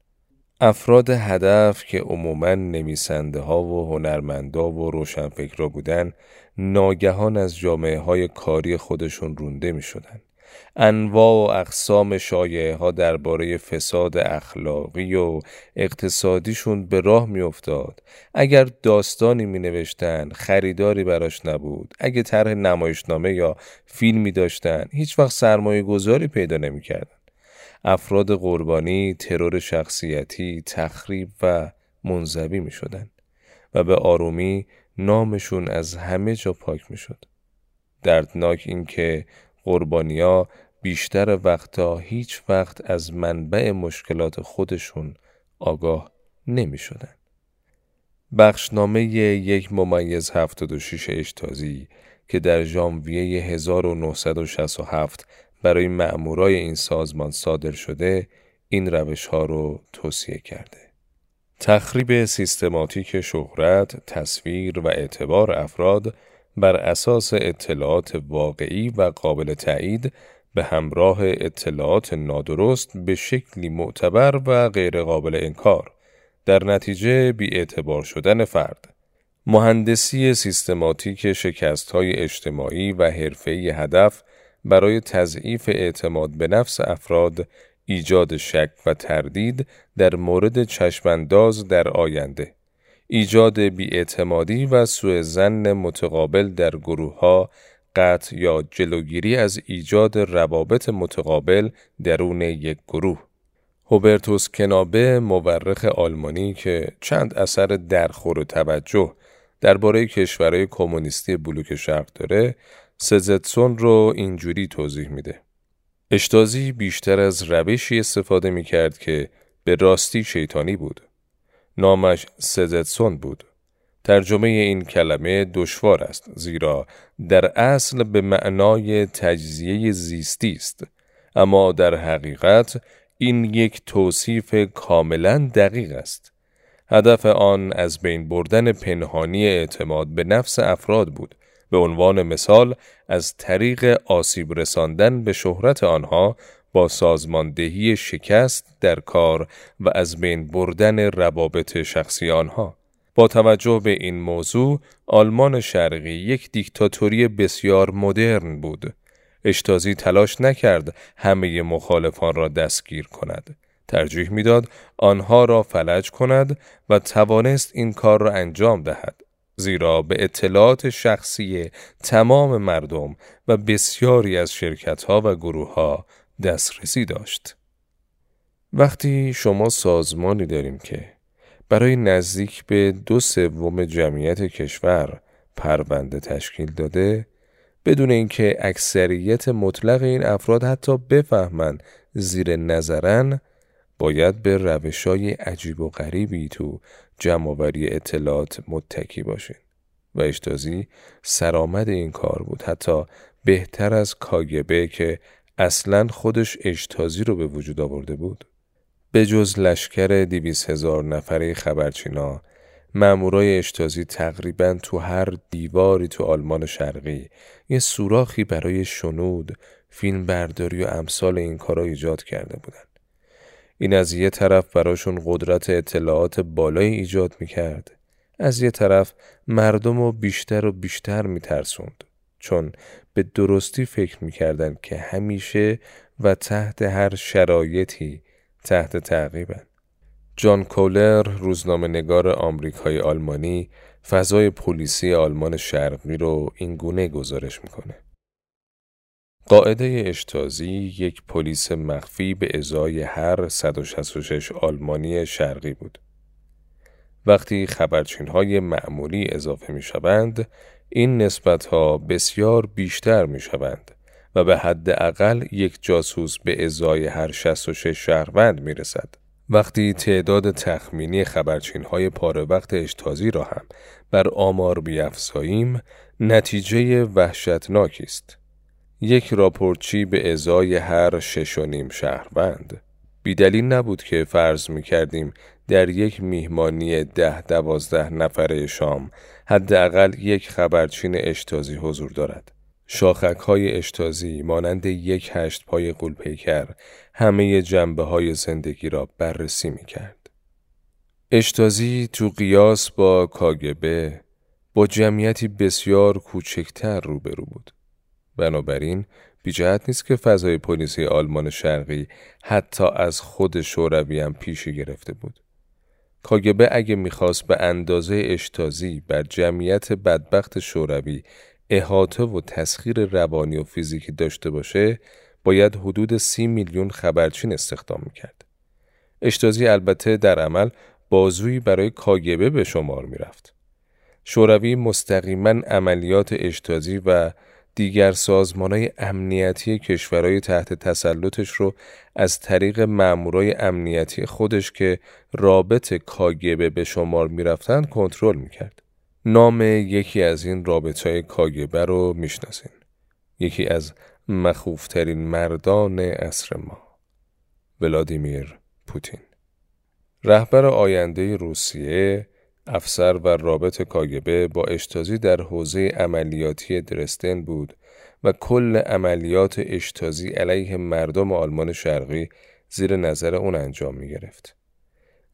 افراد هدف که عموماً نویسنده ها و هنرمندا و روشنفکرا بودن، ناگهان از جامعه های کاری خودشون رونده می شدن. انواع و اقسام شایعه ها درباره فساد اخلاقی و اقتصادیشون به راه می افتاد. اگر داستانی می نوشتن، خریداری براش نبود. اگر طرح نمایشنامه یا فیلمی داشتن، هیچ وقت سرمایه گذاری پیدا نمی کردن. افراد قربانی ترور شخصیتی، تخریب و منزوی می شدن و به آرومی نامشون از همه جا پاک می شد. دردناک این که قربانی‌ها بیشتر وقتا هیچ وقت از منبع مشکلات خودشون آگاه نمی شدن. بخشنامه یک ممیز هفتاد و شیش اشتازی که در ژانویه هزار و نهصد و شصت و هفت برای مأمورای این سازمان صادر شده، این روش‌ها رو توصیه کرده. تخریب سیستماتیک شهرت، تصویر و اعتبار افراد بر اساس اطلاعات واقعی و قابل تأیید به همراه اطلاعات نادرست به شکلی معتبر و غیر قابل انکار، در نتیجه بی‌اعتبار شدن فرد. مهندسی سیستماتیک شکست‌های اجتماعی و حرفه‌ای هدف برای تضعیف اعتماد به نفس افراد، ایجاد شک و تردید در مورد چشم‌انداز در آینده، ایجاد بی‌اعتمادی و سوءظن متقابل در گروه‌ها، قطع یا جلوگیری از ایجاد روابط متقابل درون یک گروه. هوبرتوس کنابه، مورخ آلمانی که چند اثر درخور توجه درباره کشورهای کمونیستی بلوک شرق داره، سزتسون رو اینجوری توضیح میده: اشتازی بیشتر از روشی استفاده میکرد که به راستی شیطانی بود. نامش سزتسون بود. ترجمه این کلمه دشوار است، زیرا در اصل به معنای تجزیه زیستی است، اما در حقیقت این یک توصیف کاملا دقیق است. هدف آن از بین بردن پنهانی اعتماد به نفس افراد بود، به عنوان مثال از طریق آسیب رساندن به شهرت آنها با سازماندهی شکست در کار و از بین بردن روابط شخصی آنها. با توجه به این موضوع، آلمان شرقی یک دیکتاتوری بسیار مدرن بود. اشتازی تلاش نکرد همه مخالفان را دستگیر کند. ترجیح می‌داد آنها را فلج کند و توانست این کار را انجام دهد، زیرا به اطلاعات شخصی تمام مردم و بسیاری از شرکت‌ها و گروه‌ها دسترسی داشت. وقتی شما سازمانی داریم که برای نزدیک به دو سوم جمعیت کشور پرونده تشکیل داده، بدون اینکه اکثریت مطلق این افراد حتی بفهمند زیر نظرن، باید به روش‌های عجیب و غریبی تو جمع‌آوری اطلاعات متکی باشین و اشتازی سرآمد این کار بود، حتی بهتر از کاگبه که اصلاً خودش اشتازی رو به وجود آورده بود. به جز لشکر دویست هزار نفره خبرچینا، مامورای اشتازی تقریباً تو هر دیواری تو آلمان شرقی یه سوراخی برای شنود، فیلم برداری و امثال این کارا ایجاد کرده بودن. این از یه طرف براشون قدرت اطلاعات بالایی ایجاد میکرد، از یه طرف مردم رو بیشتر و بیشتر میترسوند، چون به درستی فکر میکردن که همیشه و تحت هر شرایطی تحت تعقیبن. جان کولر، روزنامه‌نگار آمریکایی آلمانی، فضای پلیسی آلمان شرقی رو این گونه گزارش میکنه. قاعده اشتازی یک پلیس مخفی به ازای هر صد و شصت و شش آلمانی شرقی بود. وقتی خبرچین‌های معمولی اضافه می‌شوند، این نسبت‌ها بسیار بیشتر می‌شوند و به حداقل یک جاسوس به ازای هر شصت و شش شهروند می‌رسد. وقتی تعداد تخمینی خبرچین‌های پاره وقت اشتازی را هم بر آمار بیفزاییم، نتیجه وحشتناکی است. یک راپورچی به ازای هر شش و نیم شهروند. بیدلیل نبود که فرض می‌کردیم در یک میهمانی ده دوازده نفره شام حداقل یک خبرچین اشتازی حضور دارد. شاخک‌های اشتازی مانند یک هشت پای غول‌پیکر همه جنبه‌های زندگی را بررسی می‌کرد. اشتازی تو قیاس با کاگبه با جمعیتی بسیار کوچکتر روبرو بود. بنابراین بی‌جهت نیست که فضای پلیسی آلمان شرقی حتی از خود شوروی هم پیشی گرفته بود. کاگبه اگه میخواست به اندازه اشتازی بر جمعیت بدبخت شوروی احاطه و تسخیر روانی و فیزیکی داشته باشه، باید حدود سی میلیون خبرچین استخدام میکرد. اشتازی البته در عمل بازویی برای کاگبه به شمار میرفت. شوروی مستقیما عملیات اشتازی و دیگر سازمان‌های امنیتی کشورهای تحت تسلطش رو از طریق مامورای امنیتی خودش که رابط کاگبه به شمار می‌رفتن کنترل می‌کرد. نام یکی از این رابطه‌های کاگبه رو می‌شناسین. یکی از مخوف‌ترین مردان عصر ما، ولادیمیر پوتین. رهبر آینده روسیه، افسر و رابط کاگبه با اشتازی در حوزه عملیاتی درستن بود و کل عملیات اشتازی علیه مردم آلمان شرقی زیر نظر اون انجام می گرفت.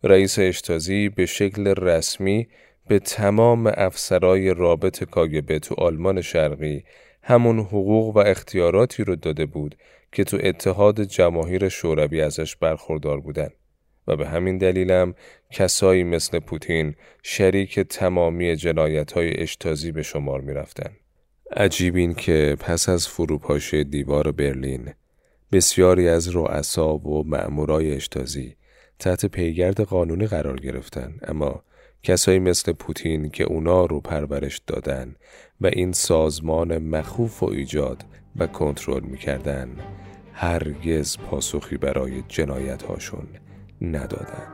رئیس اشتازی به شکل رسمی به تمام افسرای رابط کاگبه تو آلمان شرقی همون حقوق و اختیاراتی رو داده بود که تو اتحاد جماهیر شوروی ازش برخوردار بودن. و به همین دلیلم کسایی مثل پوتین شریک تمامی جنایت‌های اشتازی به شمار می‌رفتند. عجیب این که پس از فروپاشی دیوار برلین بسیاری از رؤسا و مأمورای اشتازی تحت پیگرد قانونی قرار گرفتند، اما کسایی مثل پوتین که اونا رو پرورش دادن و این سازمان مخوف و ایجاد و کنترل می‌کردن هرگز پاسخی برای جنایت‌هاشون ندادن.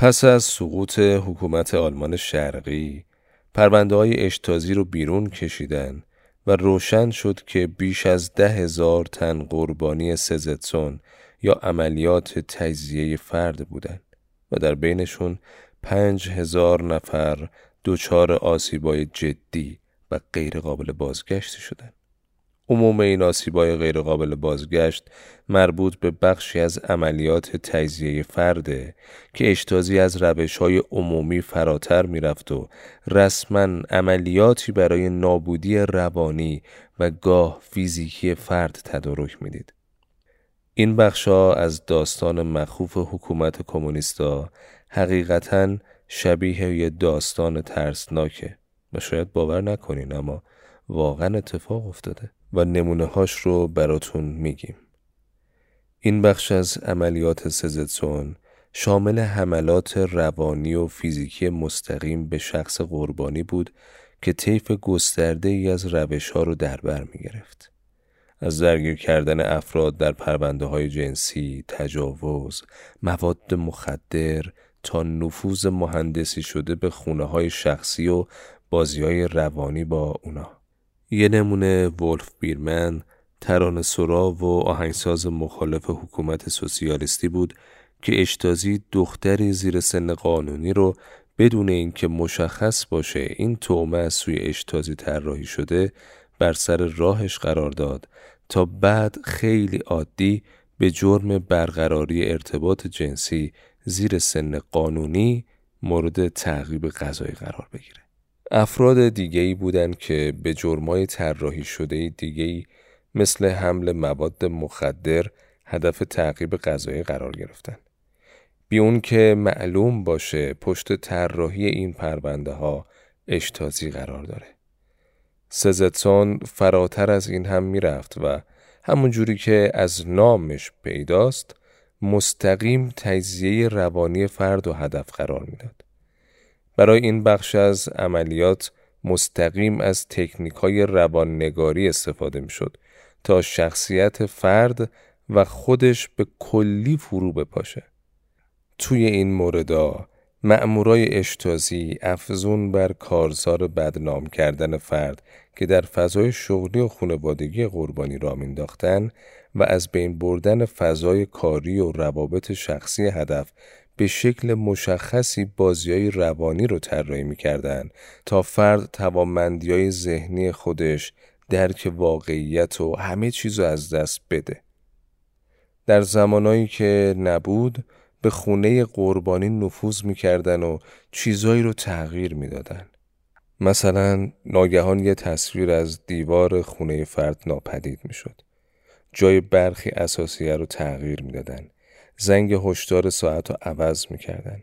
پس از سقوط حکومت آلمان شرقی، پرونده‌های اشتازی رو بیرون کشیدن و روشن شد که بیش از ده هزار تن قربانی سزتسون یا عملیات تجزیه فرد بودند و در بینشون پنج هزار نفر دچار آسیبای جدی و غیرقابل بازگشت شدند. عموم این آسیبای غیرقابل بازگشت مربوط به بخشی از عملیات تجزیه فرده که اشتازی از روش‌های عمومی فراتر می‌رفت و رسماً عملیاتی برای نابودی روانی و گاه فیزیکی فرد تدارک می‌دید. این بخشا از داستان مخوف حکومت کمونیستا حقیقتاً شبیه یه داستان ترسناکه و شاید باور نکنین اما واقعاً اتفاق افتاده و نمونه هاش رو براتون میگیم. این بخش از عملیات سزتسون شامل حملات روانی و فیزیکی مستقیم به شخص قربانی بود که طیف گسترده ای از روش ها رو دربر می گرفت. از درگیر کردن افراد در پرونده های جنسی، تجاوز، مواد مخدر تا نفوذ مهندسی شده به خونه های شخصی و بازی های روانی با اونا. یه نمونه ولف بیرمن، ترانه‌سرا و آهنگساز مخالف حکومت سوسیالیستی بود که اشتازی دختری زیر سن قانونی رو بدون اینکه مشخص باشه این تومه از سوی اشتازی طراحی شده بر سر راهش قرار داد تا بعد خیلی عادی به جرم برقراری ارتباط جنسی زیر سن قانونی مورد تعقیب قضایی قرار بگیره. افراد دیگه‌ای بودن که به جرمای طراحی شده دیگه‌ای مثل حمل مواد مخدر هدف تعقیب قضایی قرار گرفتن. بی اون که معلوم باشه پشت طراحی این پرونده ها اشتازی قرار داره. سزتسون فراتر از این هم می رفت و همون جوری که از نامش پیداست مستقیم تجزیه روانی فرد و هدف قرار می داد. برای این بخش از عملیات مستقیم از تکنیک های رواننگاری استفاده می شد تا شخصیت فرد و خودش به کلی فرو بپاشه. توی این موردا مأمورای اشتازی افزون بر کارزار بدنام کردن فرد که در فضای شغلی و خانوادگی قربانی را مینداختن و از بین بردن فضای کاری و روابط شخصی هدف به شکل مشخصی بازیای روانی رو طراحی می‌کردن تا فرد توانمندی‌های ذهنی خودش درک واقعیت و همه چیز رو از دست بده. در زمانایی که نبود به خونه قربانی نفوذ می‌کردن و چیزایی رو تغییر می‌دادن. مثلا ناگهان یه تصویر از دیوار خونه فرد ناپدید می‌شد. جای برخی اساسیه رو تغییر می‌دادن. زنگ هشدار ساعت رو عوض می‌کردن.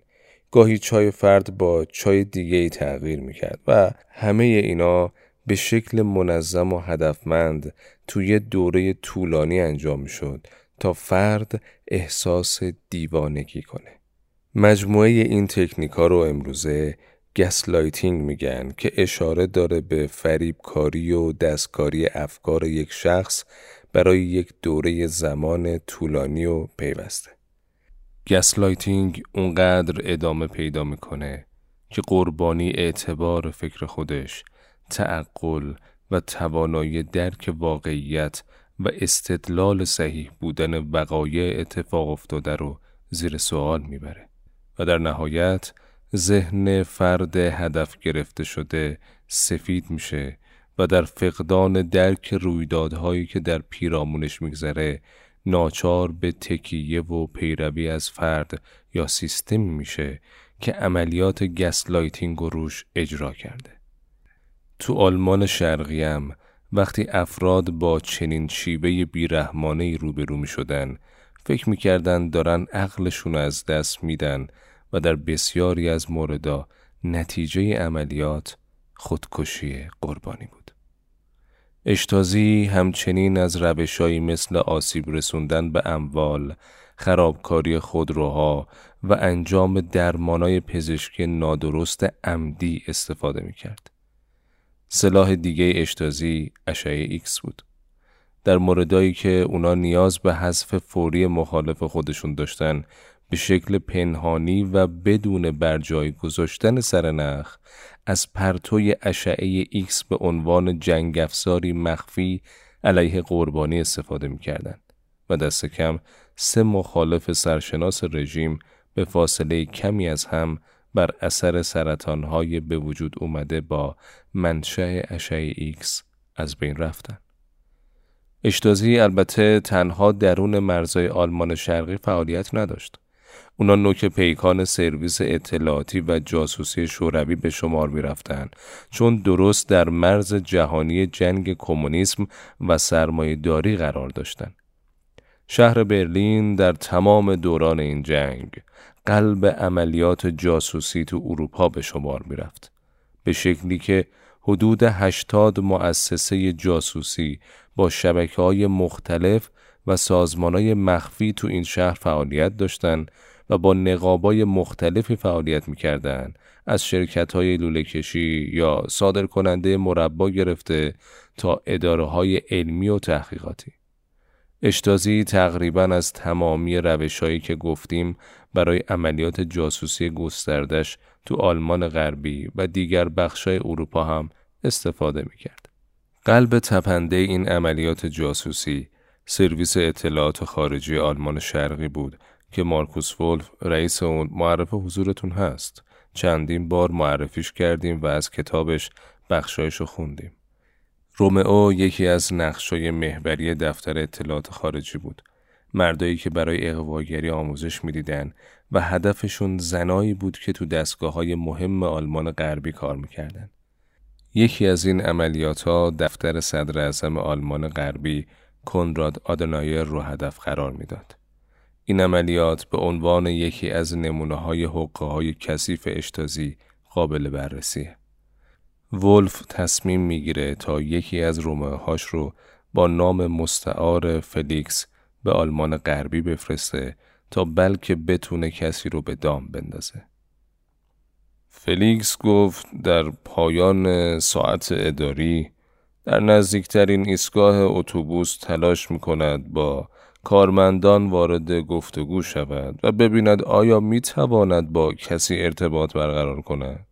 گاهی چای فرد با چای دیگه‌ای تغییر می‌کرد و همه اینا به شکل منظم و هدفمند توی دوره طولانی انجام می‌شد تا فرد احساس دیوانگی کنه. مجموعه این تکنیک‌ها رو امروزه گسلایتینگ میگن که اشاره داره به فریبکاری و دستکاری افکار یک شخص برای یک دوره زمان طولانی و پیوسته. گسلایتینگ اونقدر ادامه پیدا میکنه که قربانی اعتبار فکر خودش، تعقل و توانایی درک واقعیت و استدلال صحیح بودن وقایع اتفاق افتاده رو زیر سوال میبره و در نهایت ذهن فرد هدف گرفته شده سفید میشه و در فقدان درک رویدادهایی که در پیرامونش میگذره ناچار به تکیه و پیروی از فرد یا سیستم میشه که عملیات گسلایتینگ روش اجرا کرده. تو آلمان شرقی هم وقتی افراد با چنین شیوه بیرحمانه‌ای روبرو می‌شدن، فکر می‌کردن دارن عقلشون از دست میدن و در بسیاری از موردا نتیجه عملیات خودکشی قربانی بود. اشتازی همچنین از روش‌هایی مثل آسیب رسوندن به اموال، خرابکاری خودروها و انجام درمان‌های پزشکی نادرست عمدی استفاده می‌کرد. سلاح دیگه اشتازی اشعه ایکس بود. در موردایی که اونا نیاز به حذف فوری مخالف خودشون داشتن به شکل پنهانی و بدون برجای گذاشتن سرنخ از پرتوی اشعه ایکس به عنوان جنگ افزاری مخفی علیه قربانی استفاده می‌کردند و دست کم سه مخالف سرشناس رژیم به فاصله کمی از هم بر اثر سرطان‌های به وجود اومده با منشأ اشعه ایکس از بین رفتن. اشتازی البته تنها درون مرزهای آلمان شرقی فعالیت نداشت. اونا نوک پیکان سرویس اطلاعاتی و جاسوسی شوروی به شمار می‌رفتن چون درست در مرز جهانی جنگ کمونیسم و سرمایه‌داری قرار داشتن. شهر برلین در تمام دوران این جنگ قلب عملیات جاسوسی تو اروپا به شمار می رفت. به شکلی که حدود هشتاد مؤسسه جاسوسی با شبکه‌های مختلف و سازمان‌های مخفی تو این شهر فعالیت داشتند و با نقابای مختلفی فعالیت می‌کردند، از شرکت‌های لوله‌کشی یا صادرکننده مربا گرفته تا اداره‌های علمی و تحقیقاتی. اشتازی تقریباً از تمامی روش‌هایی که گفتیم برای عملیات جاسوسی گستردش تو آلمان غربی و دیگر بخش‌های اروپا هم استفاده می‌کرد. قلب تپنده این عملیات جاسوسی سرویس اطلاعات خارجی آلمان شرقی بود که مارکوس ولف رئیس اون معرف حضورتون هست. چندین بار معرفیش کردیم و از کتابش بخشایشو خوندیم. رومئو یکی از نقشای محوری دفتر اطلاعات خارجی بود. مردایی که برای اغواگری آموزش میدیدن و هدفشون زنایی بود که تو دستگاه‌های مهم آلمان غربی کار میکردن. یکی از این عملیات‌ها دفتر صدر اعظم آلمان غربی کنراد آدنایر رو هدف قرار میداد. این عملیات به عنوان یکی از نمونه‌های حقه‌های کثیف اشتازی قابل بررسیه. ولف تصمیم میگیره تا یکی از رومئوهاش رو با نام مستعار فلیکس به آلمان غربی بفرسته تا بلکه بتونه کسی رو به دام بندازه. فلیکس گفت در پایان ساعت اداری در نزدیکترین ایستگاه اتوبوس تلاش می‌کند با کارمندان وارد گفتگو شود و ببیند آیا می‌تواند با کسی ارتباط برقرار کند.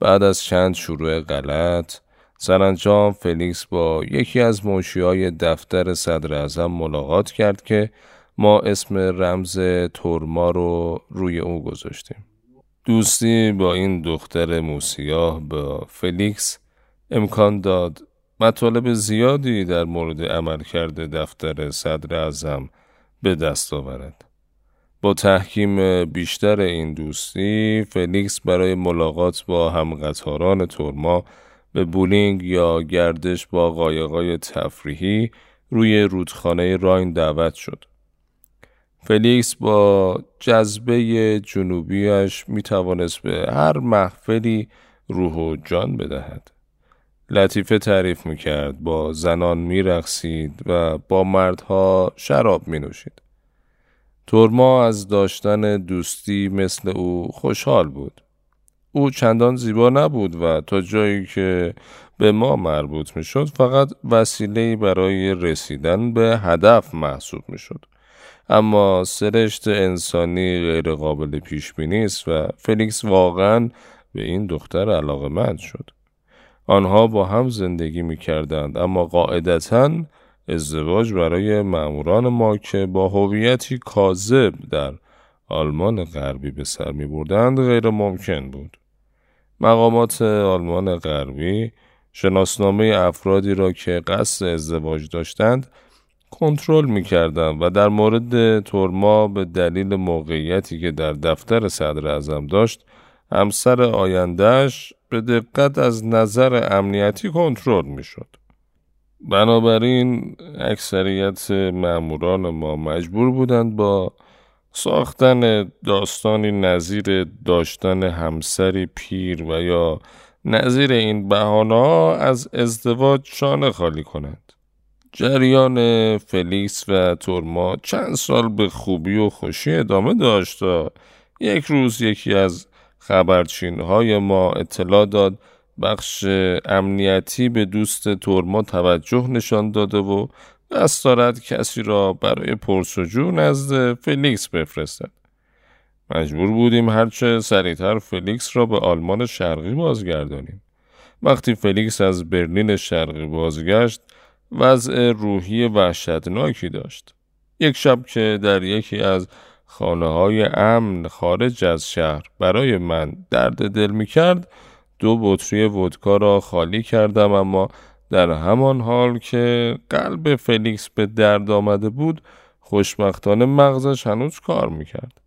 بعد از چند شروع غلط، سرانجام فلیکس با یکی از منشی‌های دفتر صدراعظم ملاقات کرد که ما اسم رمز تورما رو روی او گذاشتیم. دوستی با این دختر موسیاه با فلیکس امکان داد مطالب زیادی در مورد عملکرد دفتر صدراعظم به دست آورد. با تحکیم بیشتر این دوستی، فلیکس برای ملاقات با همقطاران تورما به بولینگ یا گردش با قایق‌های تفریحی روی رودخانه راین دعوت شد. فلیکس با جذبه جنوبیش میتوانست به هر محفلی روح و جان بدهد. لطیفه تعریف میکرد، با زنان میرقصید و با مردها شراب مینوشید. تورما از داشتن دوستی مثل او خوشحال بود. او چندان زیبا نبود و تا جایی که به ما مربوط میشد فقط وسیله‌ای برای رسیدن به هدف محسوب میشد. اما سرشت انسانی غیر قابل پیش بینی است و فلیکس واقعاً به این دختر علاقه‌مند شد. آنها با هم زندگی می‌کردند، اما قاعدتاً ازدواج برای ماموران ما که با هویتی کاذب در آلمان غربی به سر می‌بردند غیر ممکن بود. مقامات آلمان غربی شناسنامه افرادی را که قصد ازدواج داشتند کنترل می‌کردند و در مورد تورما به دلیل موقعیتی که در دفتر صدراعظم داشت، همسر آینده‌اش به دقت از نظر امنیتی کنترل می‌شد. بنابراین اکثریت ماموران ما مجبور بودند با ساختن داستانی نظیر داشتن همسری پیر و یا نظیر این بهانه‌ها از ازدواج شانه خالی کنند. جریان فلیکس و تورما چند سال به خوبی و خوشی ادامه داشت و یک روز یکی از خبرچین‌های ما اطلاع داد بخش امنیتی به دوست تورما توجه نشان داده و دست دارد کسی را برای پرسجو نزد فلیکس بفرستد. مجبور بودیم هرچه سریعتر فلیکس را به آلمان شرقی بازگردانیم. وقتی فلیکس از برلین شرقی بازگشت، وضع روحی وحشتناکی داشت. یک شب که در یکی از خانه‌های امن خارج از شهر برای من درد دل می‌کرد، دو بطری ودکا را خالی کردم، اما در همان حال که قلب فلیکس به درد آمده بود، خوشبختانه مغزش هنوز کار میکرد.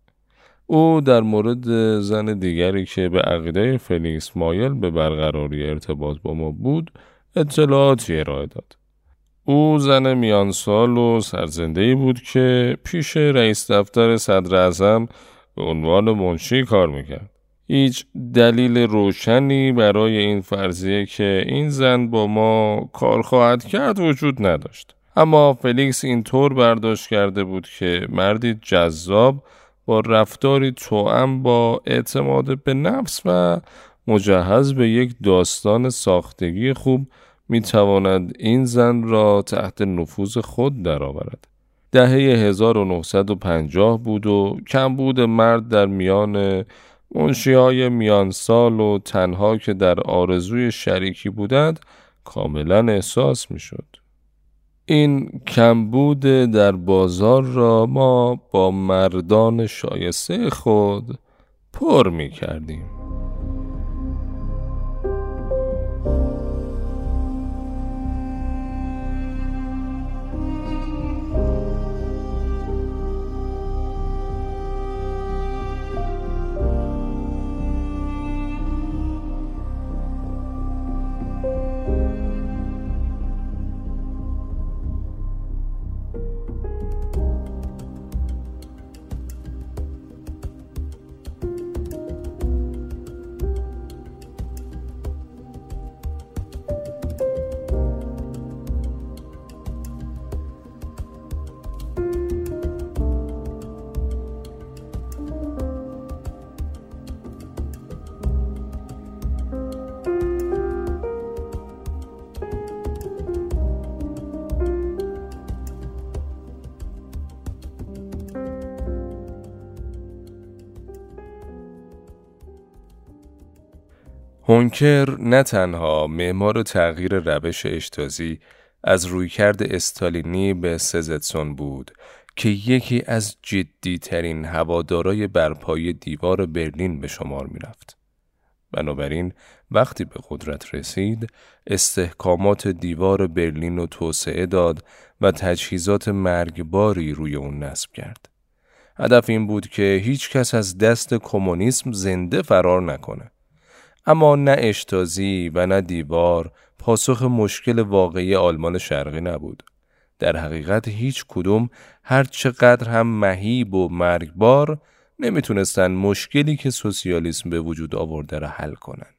او در مورد زن دیگری که به عقیده فلیکس مایل به برقراری ارتباط با ما بود اطلاعاتی ارائه داد. او زن میان سال و سرزنده‌ای بود که پیش رئیس دفتر صدر اعظم به عنوان منشی کار میکرد. هیچ دلیل روشنی برای این فرضیه که این زن با ما کار خواهد کرد وجود نداشت. اما فلیکس اینطور برداشت کرده بود که مردی جذاب با رفتاری توأم با اعتماد به نفس و مجهز به یک داستان ساختگی خوب میتواند این زن را تحت نفوذ خود درآورد. دهه هزار و نهصد و پنجاه بود و کمبود مرد در میان منشی‌های میانسال و تنها که در آرزوی شریکی بودند کاملا احساس میشد. این کمبود در بازار را ما با مردان شایسته خود پر می‌کردیم. هونکر نه تنها معمار تغییر روش اشتازی از رویکرد استالینی به سزتسون بود که یکی از جدی‌ترین هوادارای برپایی دیوار برلین به شمار می رفت. بنابراین وقتی به قدرت رسید، استحکامات دیوار برلین رو توسعه داد و تجهیزات مرگباری روی اون نصب کرد. هدف این بود که هیچ کس از دست کمونیسم زنده فرار نکنه. اما نه اشتازی و نه دیوار پاسخ مشکل واقعی آلمان شرقی نبود. در حقیقت هیچ کدوم هر چقدر هم مهیب و مرگبار نمیتونستن مشکلی که سوسیالیسم به وجود آورده را حل کنن.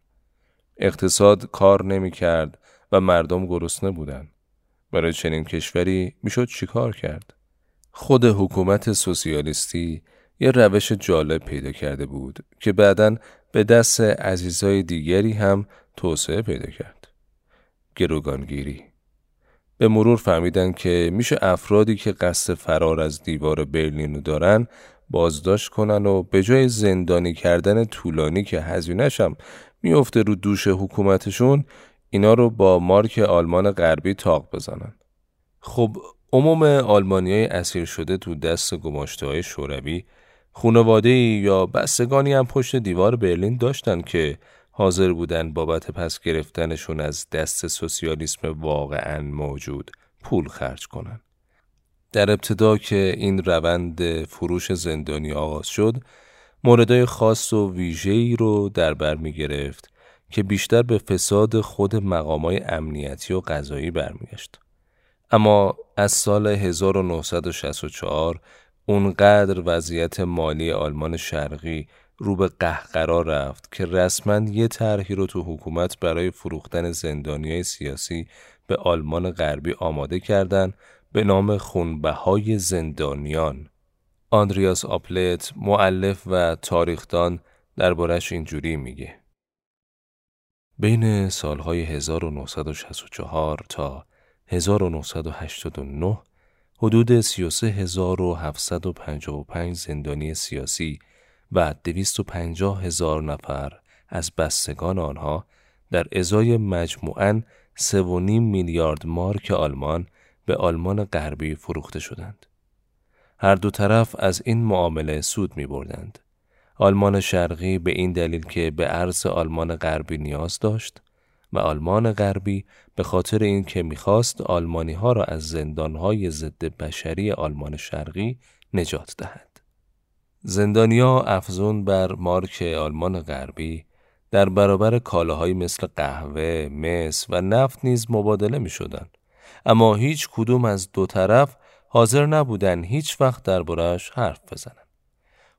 اقتصاد کار نمیکرد و مردم گرسنه بودن. برای چنین کشوری میشد چیکار کرد؟ خود حکومت سوسیالیستی یه روش جالب پیدا کرده بود که بعداً به دست عزیزای دیگری هم توسعه پیدا کرد. گروگانگیری. به مرور فهمیدن که میشه افرادی که قصد فرار از دیوار برلین رو دارن بازداشت کنن و به جای زندانی کردن طولانی که هزینه‌ش هم میفته رو دوش حکومتشون، اینا رو با مارک آلمان غربی تاق بزنن. خب عموم آلمانیای اسیر شده تو دست گماشته‌های شوروی خانواده‌ای یا بستگانی هم پشت دیوار برلین داشتن که حاضر بودن بابت پس گرفتنشون از دست سوسیالیسم واقعاً موجود پول خرج کنن. در ابتدا که این روند فروش زندانی آغاز شد، موردهای خاص و ویژه‌ای رو در بر می‌گرفت که بیشتر به فساد خود مقام‌های امنیتی و قضایی برمی‌گشت. اما از سال هزار و نهصد و شصت و چهار اونقدر وضعیت مالی آلمان شرقی رو به قهقرا رفت که رسما یه طرحی رو تو حکومت برای فروختن زندانیای سیاسی به آلمان غربی آماده کردن به نام خونبهای زندانیان. اندریاس آپلیت، مؤلف و تاریخدان، دربارش اینجوری میگه: بین سالهای هزار و نهصد و شصت و چهار تا هزار و نهصد و هشتاد و نه حدود سی و سه هزار و هفتصد و پنجاه و پنج زندانی سیاسی و دویست و پنجاه هزار نفر از بستگان آنها در ازای مجموعاً سه و نیم میلیارد مارک آلمان به آلمان غربی فروخته شدند. هر دو طرف از این معامله سود می بردند. آلمان شرقی به این دلیل که به ارز آلمان غربی نیاز داشت و آلمان غربی به خاطر این که می‌خواست آلمانی‌ها را از زندان‌های ضد بشری آلمان شرقی نجات دهد. زندانی‌ها افزون بر مارک آلمان غربی در برابر کالاهایی مثل قهوه، مس و نفت نیز مبادله می‌شدند اما هیچ کدوم از دو طرف حاضر نبودن هیچ وقت درباره‌اش حرف بزنن.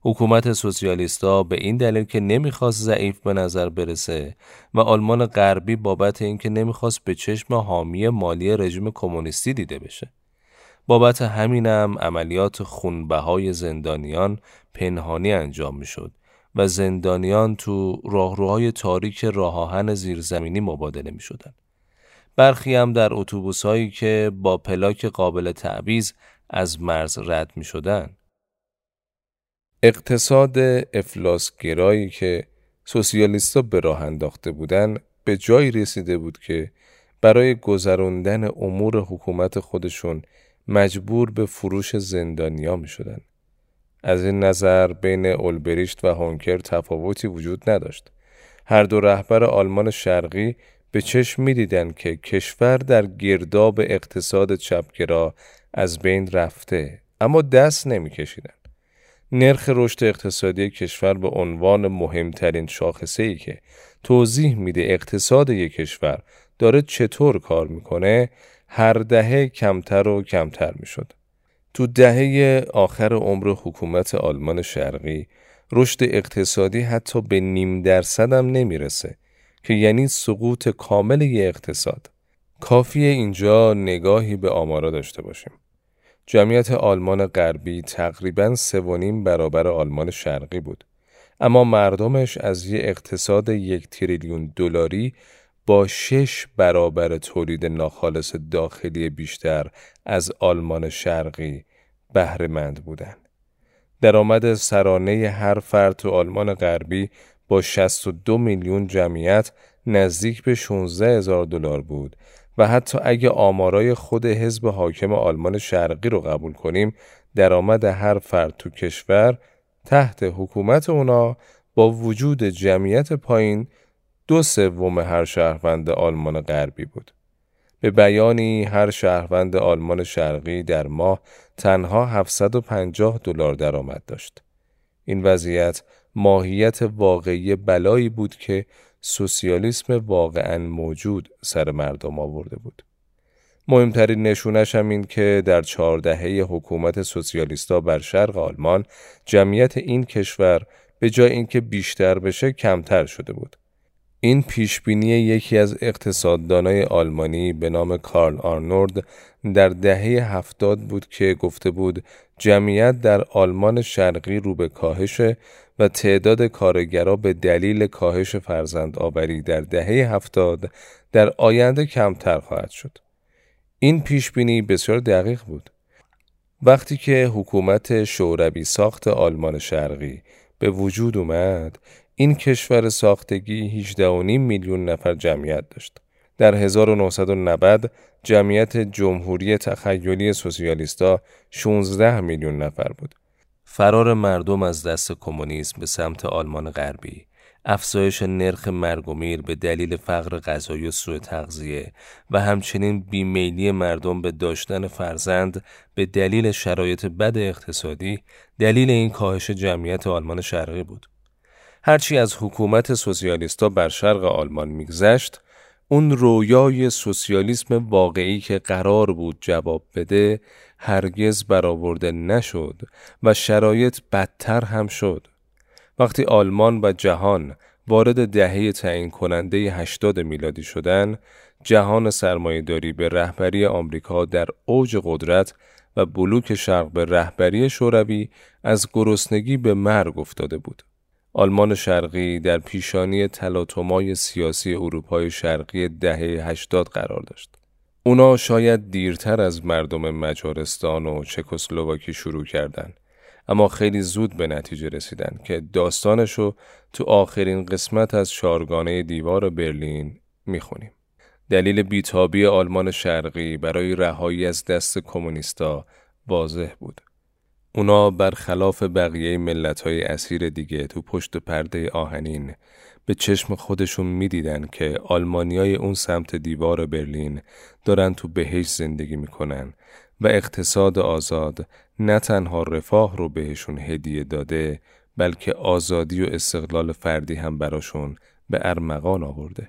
حکومت سوسیالیست‌ها به این دلیل که نمیخواست ضعیف به نظر برسه و آلمان غربی بابت اینکه نمیخواست به چشم حامی مالی رژیم کمونیستی دیده بشه. بابت همینم عملیات خونبهای زندانیان پنهانی انجام میشد و زندانیان تو راهروهای تاریک راه‌آهن زیرزمینی مبادله میشدن. برخی هم در اتوبوس‌هایی که با پلاک قابل تعویض از مرز رد میشدن. اقتصاد افلاسگرایی که سوسیالیست‌ها به راه انداخته بودند به جایی رسیده بود که برای گذراندن امور حکومت خودشون مجبور به فروش زندانیا می‌شدند. از این نظر بین اولبریشت و هونکر تفاوتی وجود نداشت. هر دو رهبر آلمان شرقی به چشم می‌دیدند که کشور در گرداب اقتصاد چپگرا از بین رفته، اما دست نمی‌کشیدند. نرخ رشد اقتصادی کشور به عنوان مهمترین شاخصه‌ای که توضیح میده اقتصاد یک کشور داره چطور کار میکنه هر دهه کمتر و کمتر میشد. تو دهه آخر عمر حکومت آلمان شرقی رشد اقتصادی حتی به نیم درصد هم نمیرسه که یعنی سقوط کامل یک اقتصاد. کافیه اینجا نگاهی به آمارا داشته باشیم. جمعیت آلمان غربی تقریباً سه و نیم برابر آلمان شرقی بود، اما مردمش از یک اقتصاد یک تریلیون دلاری با شش برابر تولید ناخالص داخلی بیشتر از آلمان شرقی بهره مند بودند. درآمد سرانه هر فرد تو آلمان غربی با شصت و دو میلیون جمعیت نزدیک به شانزده هزار دلار بود و حتی اگه آمارای خود حزب حاکم آلمان شرقی رو قبول کنیم درآمد هر فرد تو کشور تحت حکومت اونا با وجود جمعیت پایین دو سوم هر شهروند آلمان غربی بود. به بیانی هر شهروند آلمان شرقی در ماه تنها هفتصد و پنجاه دلار درآمد داشت. این وضعیت ماهیت واقعی بلایی بود که سوسیالیسم واقعاً موجود سر مردم آورده بود. مهمترین نشونش هم این که در چهار دهه حکومت سوسیالیستا بر شرق آلمان جمعیت این کشور به جای اینکه بیشتر بشه کمتر شده بود. این پیشبینی یکی از اقتصاددانای آلمانی به نام کارل آرنورد در دهه هفتاد بود که گفته بود جمعیت در آلمان شرقی رو به کاهشه و تعداد کارگرها به دلیل کاهش فرزندآوری در دهه هفتاد در آینده کمتر خواهد شد. این پیشبینی بسیار دقیق بود. وقتی که حکومت شوروی ساخت آلمان شرقی به وجود اومد، این کشور ساختگی هجده و نیم میلیون نفر جمعیت داشت. در هزار و نهصد و نود جمعیت جمهوری تخیلی سوسیالیستا شانزده میلیون نفر بود. فرار مردم از دست کمونیسم به سمت آلمان غربی، افزایش نرخ مرگ و میر به دلیل فقر غذایی و سوء تغذیه و همچنین بیمیلی مردم به داشتن فرزند به دلیل شرایط بد اقتصادی دلیل این کاهش جمعیت آلمان شرقی بود. هرچی از حکومت سوسیالیستا بر شرق آلمان میگذشت، اون رویای سوسیالیسم واقعی که قرار بود جواب بده هرگز برآورده نشد و شرایط بدتر هم شد. وقتی آلمان و جهان وارد دهه تعیین کننده هشتاد میلادی شدند، جهان سرمایه‌داری به رهبری آمریکا در اوج قدرت و بلوک شرق به رهبری شوروی از گرسنگی به مرگ افتاده بود. آلمان شرقی در پیشانی تلاطم‌های سیاسی اروپای شرقی دهه هشتاد قرار داشت. اونا شاید دیرتر از مردم مجارستان و چکسلواکی شروع کردند، اما خیلی زود به نتیجه رسیدن که داستانشو تو آخرین قسمت از چارگانه دیوار برلین میخونیم. دلیل بیتابی آلمان شرقی برای رهایی از دست کمونیستا واضح بود. اونا برخلاف بقیه ملت‌های اسیر دیگه تو پشت پرده آهنین به چشم خودشون می‌دیدن که آلمانیای اون سمت دیوار برلین دارن تو بهشت زندگی می‌کنن و اقتصاد آزاد نه تنها رفاه رو بهشون هدیه داده بلکه آزادی و استقلال فردی هم براشون به ارمغان آورده.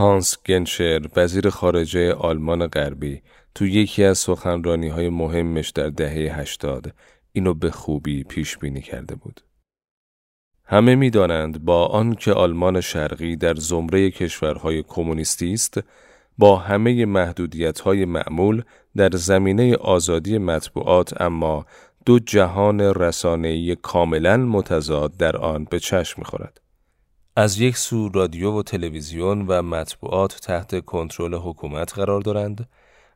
هانس گنشر، وزیر خارجه آلمان غربی، تو یکی از سخنرانی‌های مهمش در دهه هشتاد اینو به خوبی پیش بینی کرده بود. همه می‌دانند با آنکه آلمان شرقی در زمره کشورهای کمونیستی است، با همه محدودیت‌های معمول در زمینه آزادی مطبوعات اما دو جهان رسانه‌ای کاملاً متضاد در آن به چشم می‌خورد. از یک سو رادیو و تلویزیون و مطبوعات تحت کنترل حکومت قرار دارند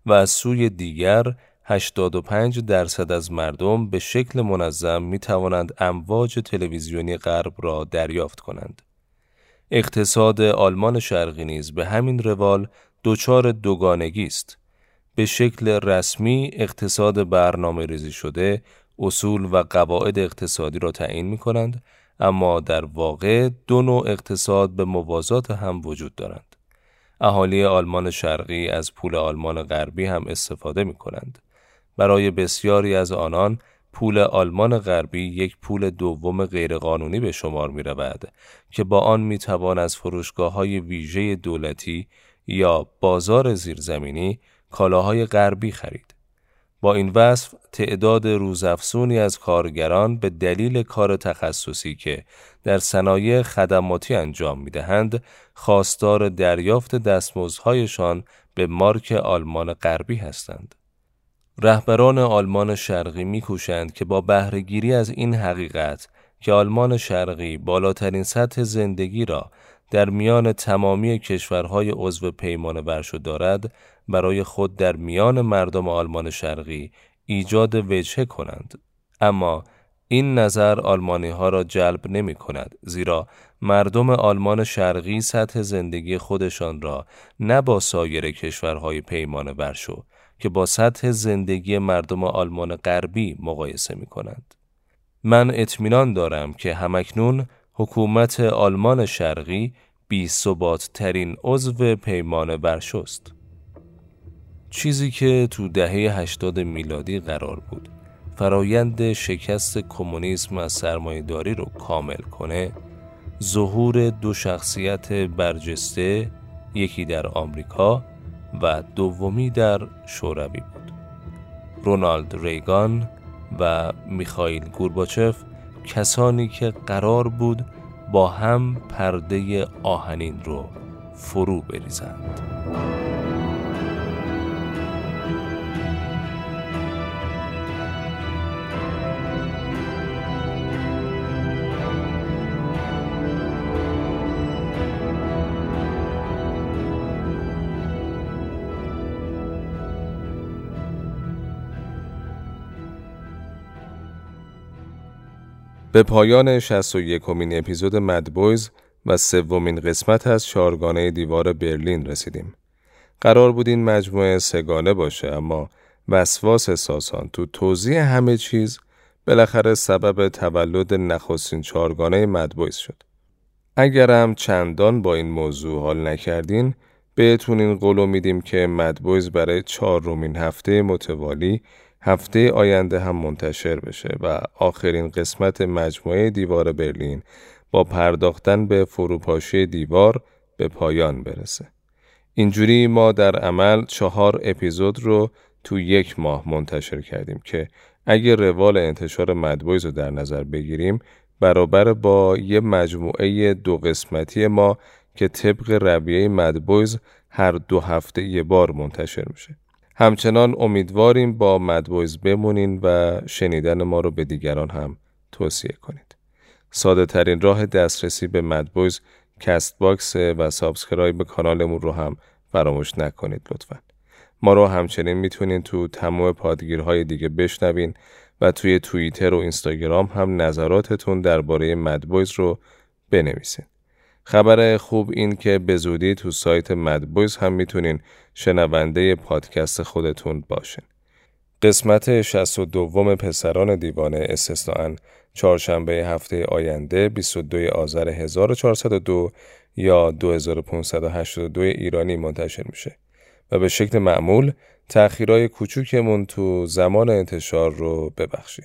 و از سوی دیگر هشتاد و پنج درصد از مردم به شکل منظم می توانند امواج تلویزیونی غرب را دریافت کنند. اقتصاد آلمان شرقی نیز به همین روال دچار دوگانگی است. به شکل رسمی اقتصاد برنامه ریزی شده اصول و قواعد اقتصادی را تعیین می کنند، اما در واقع دو نوع اقتصاد به موازات هم وجود دارند. اهالی آلمان شرقی از پول آلمان غربی هم استفاده می کنند. برای بسیاری از آنان پول آلمان غربی یک پول دوم غیرقانونی به شمار می رود که با آن می توان از فروشگاه‌های ویژه دولتی یا بازار زیرزمینی کالاهای غربی خرید. با این وصف تعداد روزافزونی از کارگران به دلیل کار تخصصی که در صنایع خدماتی انجام می‌دهند، خواستار دریافت دستمزدهایشان به مارک آلمان غربی هستند. رهبران آلمان شرقی می‌کوشند که با بهره‌گیری از این حقیقت که آلمان شرقی بالاترین سطح زندگی را در میان تمامی کشورهای عضو پیمان ورشو دارد، برای خود در میان مردم آلمان شرقی ایجاد وجهه کنند. اما این نظر آلمانی ها را جلب نمی کند، زیرا مردم آلمان شرقی سطح زندگی خودشان را نه با سایر کشورهای پیمان ورشو که با سطح زندگی مردم آلمان غربی مقایسه می کنند. من اطمینان دارم که همکنون حکومت آلمان شرقی بی‌ثبات ترین عضو پیمان ورشو است. چیزی که تو دهه هشتاد میلادی قرار بود فرایند شکست کمونیسم از سرمایه‌داری رو کامل کنه، ظهور دو شخصیت برجسته، یکی در آمریکا و دومی در شوروی بود. رونالد ریگان و میخائیل گورباچف، کسانی که قرار بود با هم پرده آهنین رو فرو بریزند. به پایان شصت و یکمین اپیزود مدبویز و سومین قسمت از چهارگانه دیوار برلین رسیدیم. قرار بود این مجموعه سه‌گانه باشه، اما وسواس ساسان تو توزیع همه چیز بالاخره سبب تولد نخستین چهارگانه مدبویز شد. اگر هم چندان با این موضوع حال نکردین، بهتون این قولو میدیم که مدبویز برای چهارمین هفته متوالی هفته آینده هم منتشر بشه و آخرین قسمت مجموعه دیوار برلین با پرداختن به فروپاشی دیوار به پایان برسه. اینجوری ما در عمل چهار اپیزود رو تو یک ماه منتشر کردیم که اگه روال انتشار مدبویز رو در نظر بگیریم برابر با یه مجموعه دو قسمتی ما که طبق رویه مدبویز هر دو هفته یه بار منتشر میشه. همچنان امیدواریم با مدبویز بمونین و شنیدن ما رو به دیگران هم توصیه کنید. ساده ترین راه دسترسی به مدبویز کست باکس و سابسکرایب کانالمون رو هم فراموش نکنید لطفاً. ما رو همچنین میتونین تو تمام پادگیرهای دیگه بشنوین و توی توییتر و اینستاگرام هم نظراتتون درباره مدبویز رو بنویسین. خبر خوب این که به زودی تو سایت مدبویز هم میتونین شنونده پادکست خودتون باشین. قسمت شصت و دوم پسران دیوانه استثناءن چهارشنبه هفته آینده بیست و دوم آذر هزار و چهارصد و دو یا دو هزار و پانصد و هشتاد و دو ایرانی منتشر میشه و به شکل معمول تأخیرای کوچوکمون تو زمان انتشار رو ببخشین.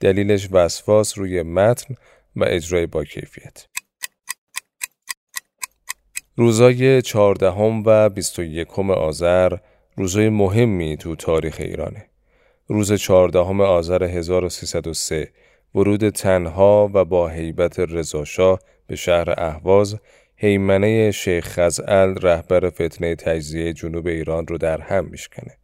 دلیلش وسواس روی متن و اجرای با کیفیت. روزای چهاردهم و بیست و یکم آذر روزای مهمی تو تاریخ ایرانه. روز چهاردهم آذر هزار و سیصد و سه ورود تنها و با هیبت رضا شاه به شهر اهواز هیمنه شیخ خزال رهبر فتنه تجزیه جنوب ایران رو در هم میشکنه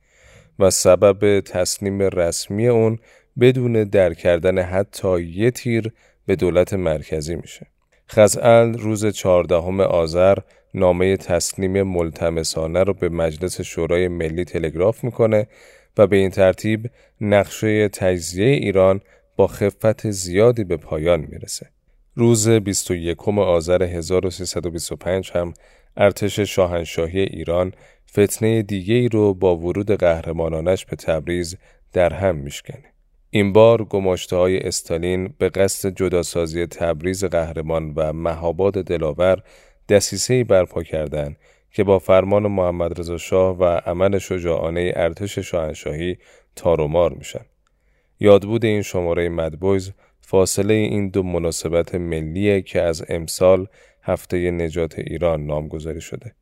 و سبب تسلیم رسمی اون بدون در کردن حتی یه تیر به دولت مرکزی میشه. خزال روز چهاردهم آذر نامه تسلیم ملتمسانه رو به مجلس شورای ملی تلگراف میکنه و به این ترتیب نقشه تجزیه ایران با خفت زیادی به پایان میرسه. روز بیست و یکم آذر هزار و سیصد و بیست و پنج هم ارتش شاهنشاهی ایران فتنه دیگه‌ای رو با ورود قهرمانانش به تبریز در هم میشکنه. این بار گماشته‌های استالین به قصد جداسازی تبریز قهرمان و مهاباد دلاور دسیسه‌ای برپا کردند که با فرمان محمد رضا شاه و عمل شجاعانه ارتش شاهنشاهی تارومار میشن. یادبود این شماره مدبویز فاصله این دو مناسبت ملیه که از امسال هفته نجات ایران نامگذاری شده.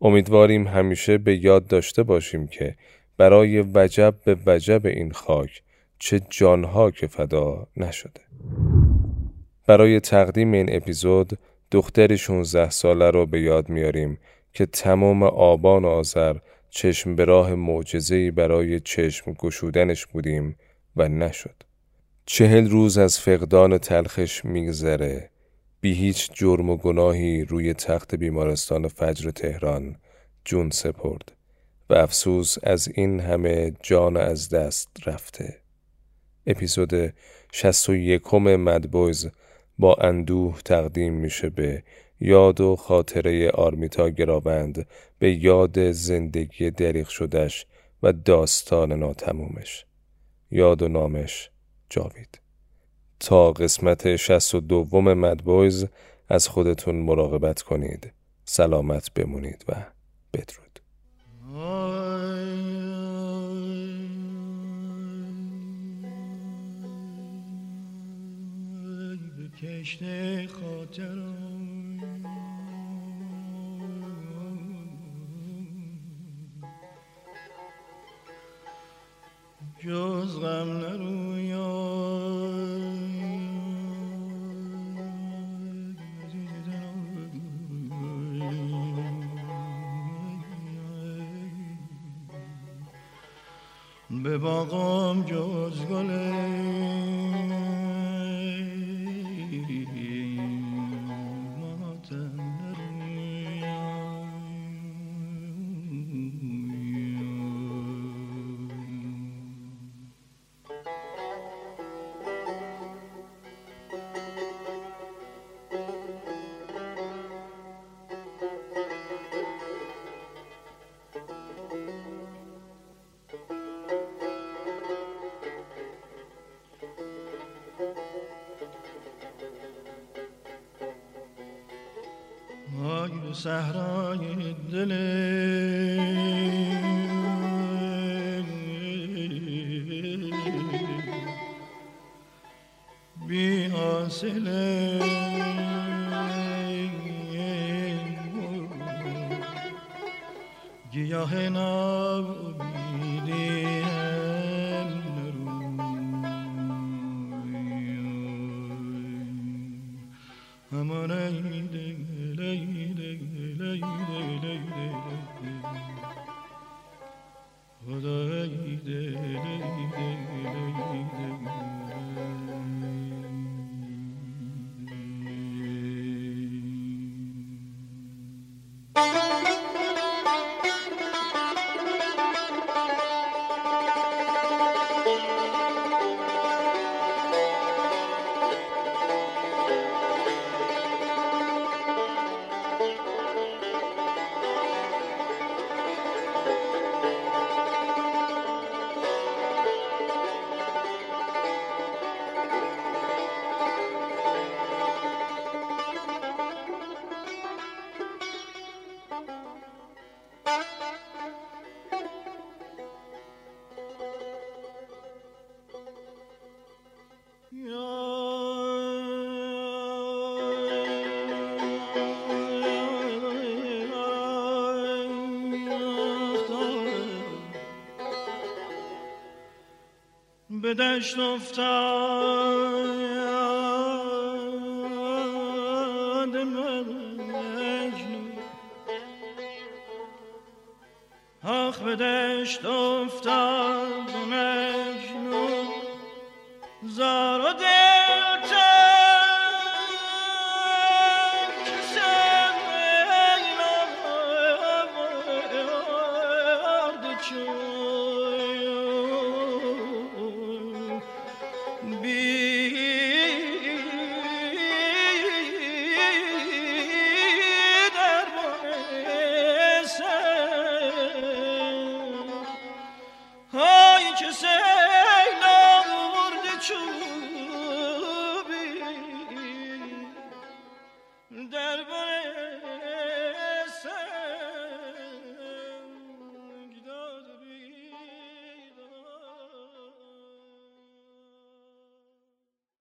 امیدواریم همیشه به یاد داشته باشیم که برای وجب به وجب این خاک چه جانها که فدا نشده. برای تقدیم این اپیزود دختر شانزده ساله رو به یاد میاریم که تمام آبان و آذر چشم به راه معجزه‌ای برای چشم گشودنش بودیم و نشد. چهل روز از فقدان تلخش میگذره. بی هیچ جرم و گناهی روی تخت بیمارستان فجر تهران جون سپرد و افسوس از این همه جان از دست رفته. اپیزود شصت و یکم مدبویز با اندوه تقدیم میشه به یاد و خاطره آرمیتا گراوند، به یاد زندگی دریغ شدش و داستان ناتمومش. یاد و نامش جاوید. تا قسمت شصت و دو مدبویز از خودتون مراقبت کنید، سلامت بمونید و بدرود. کشته خاطرم جز غم نرویاد به باغم جز گله صحرای دل بی حاصل گیاه نابودی همان ایده lay lay lay lay lay خدای دل دل به دشت افتاد مجنون، آخ به دشت افتاد مجنون، زار و دل در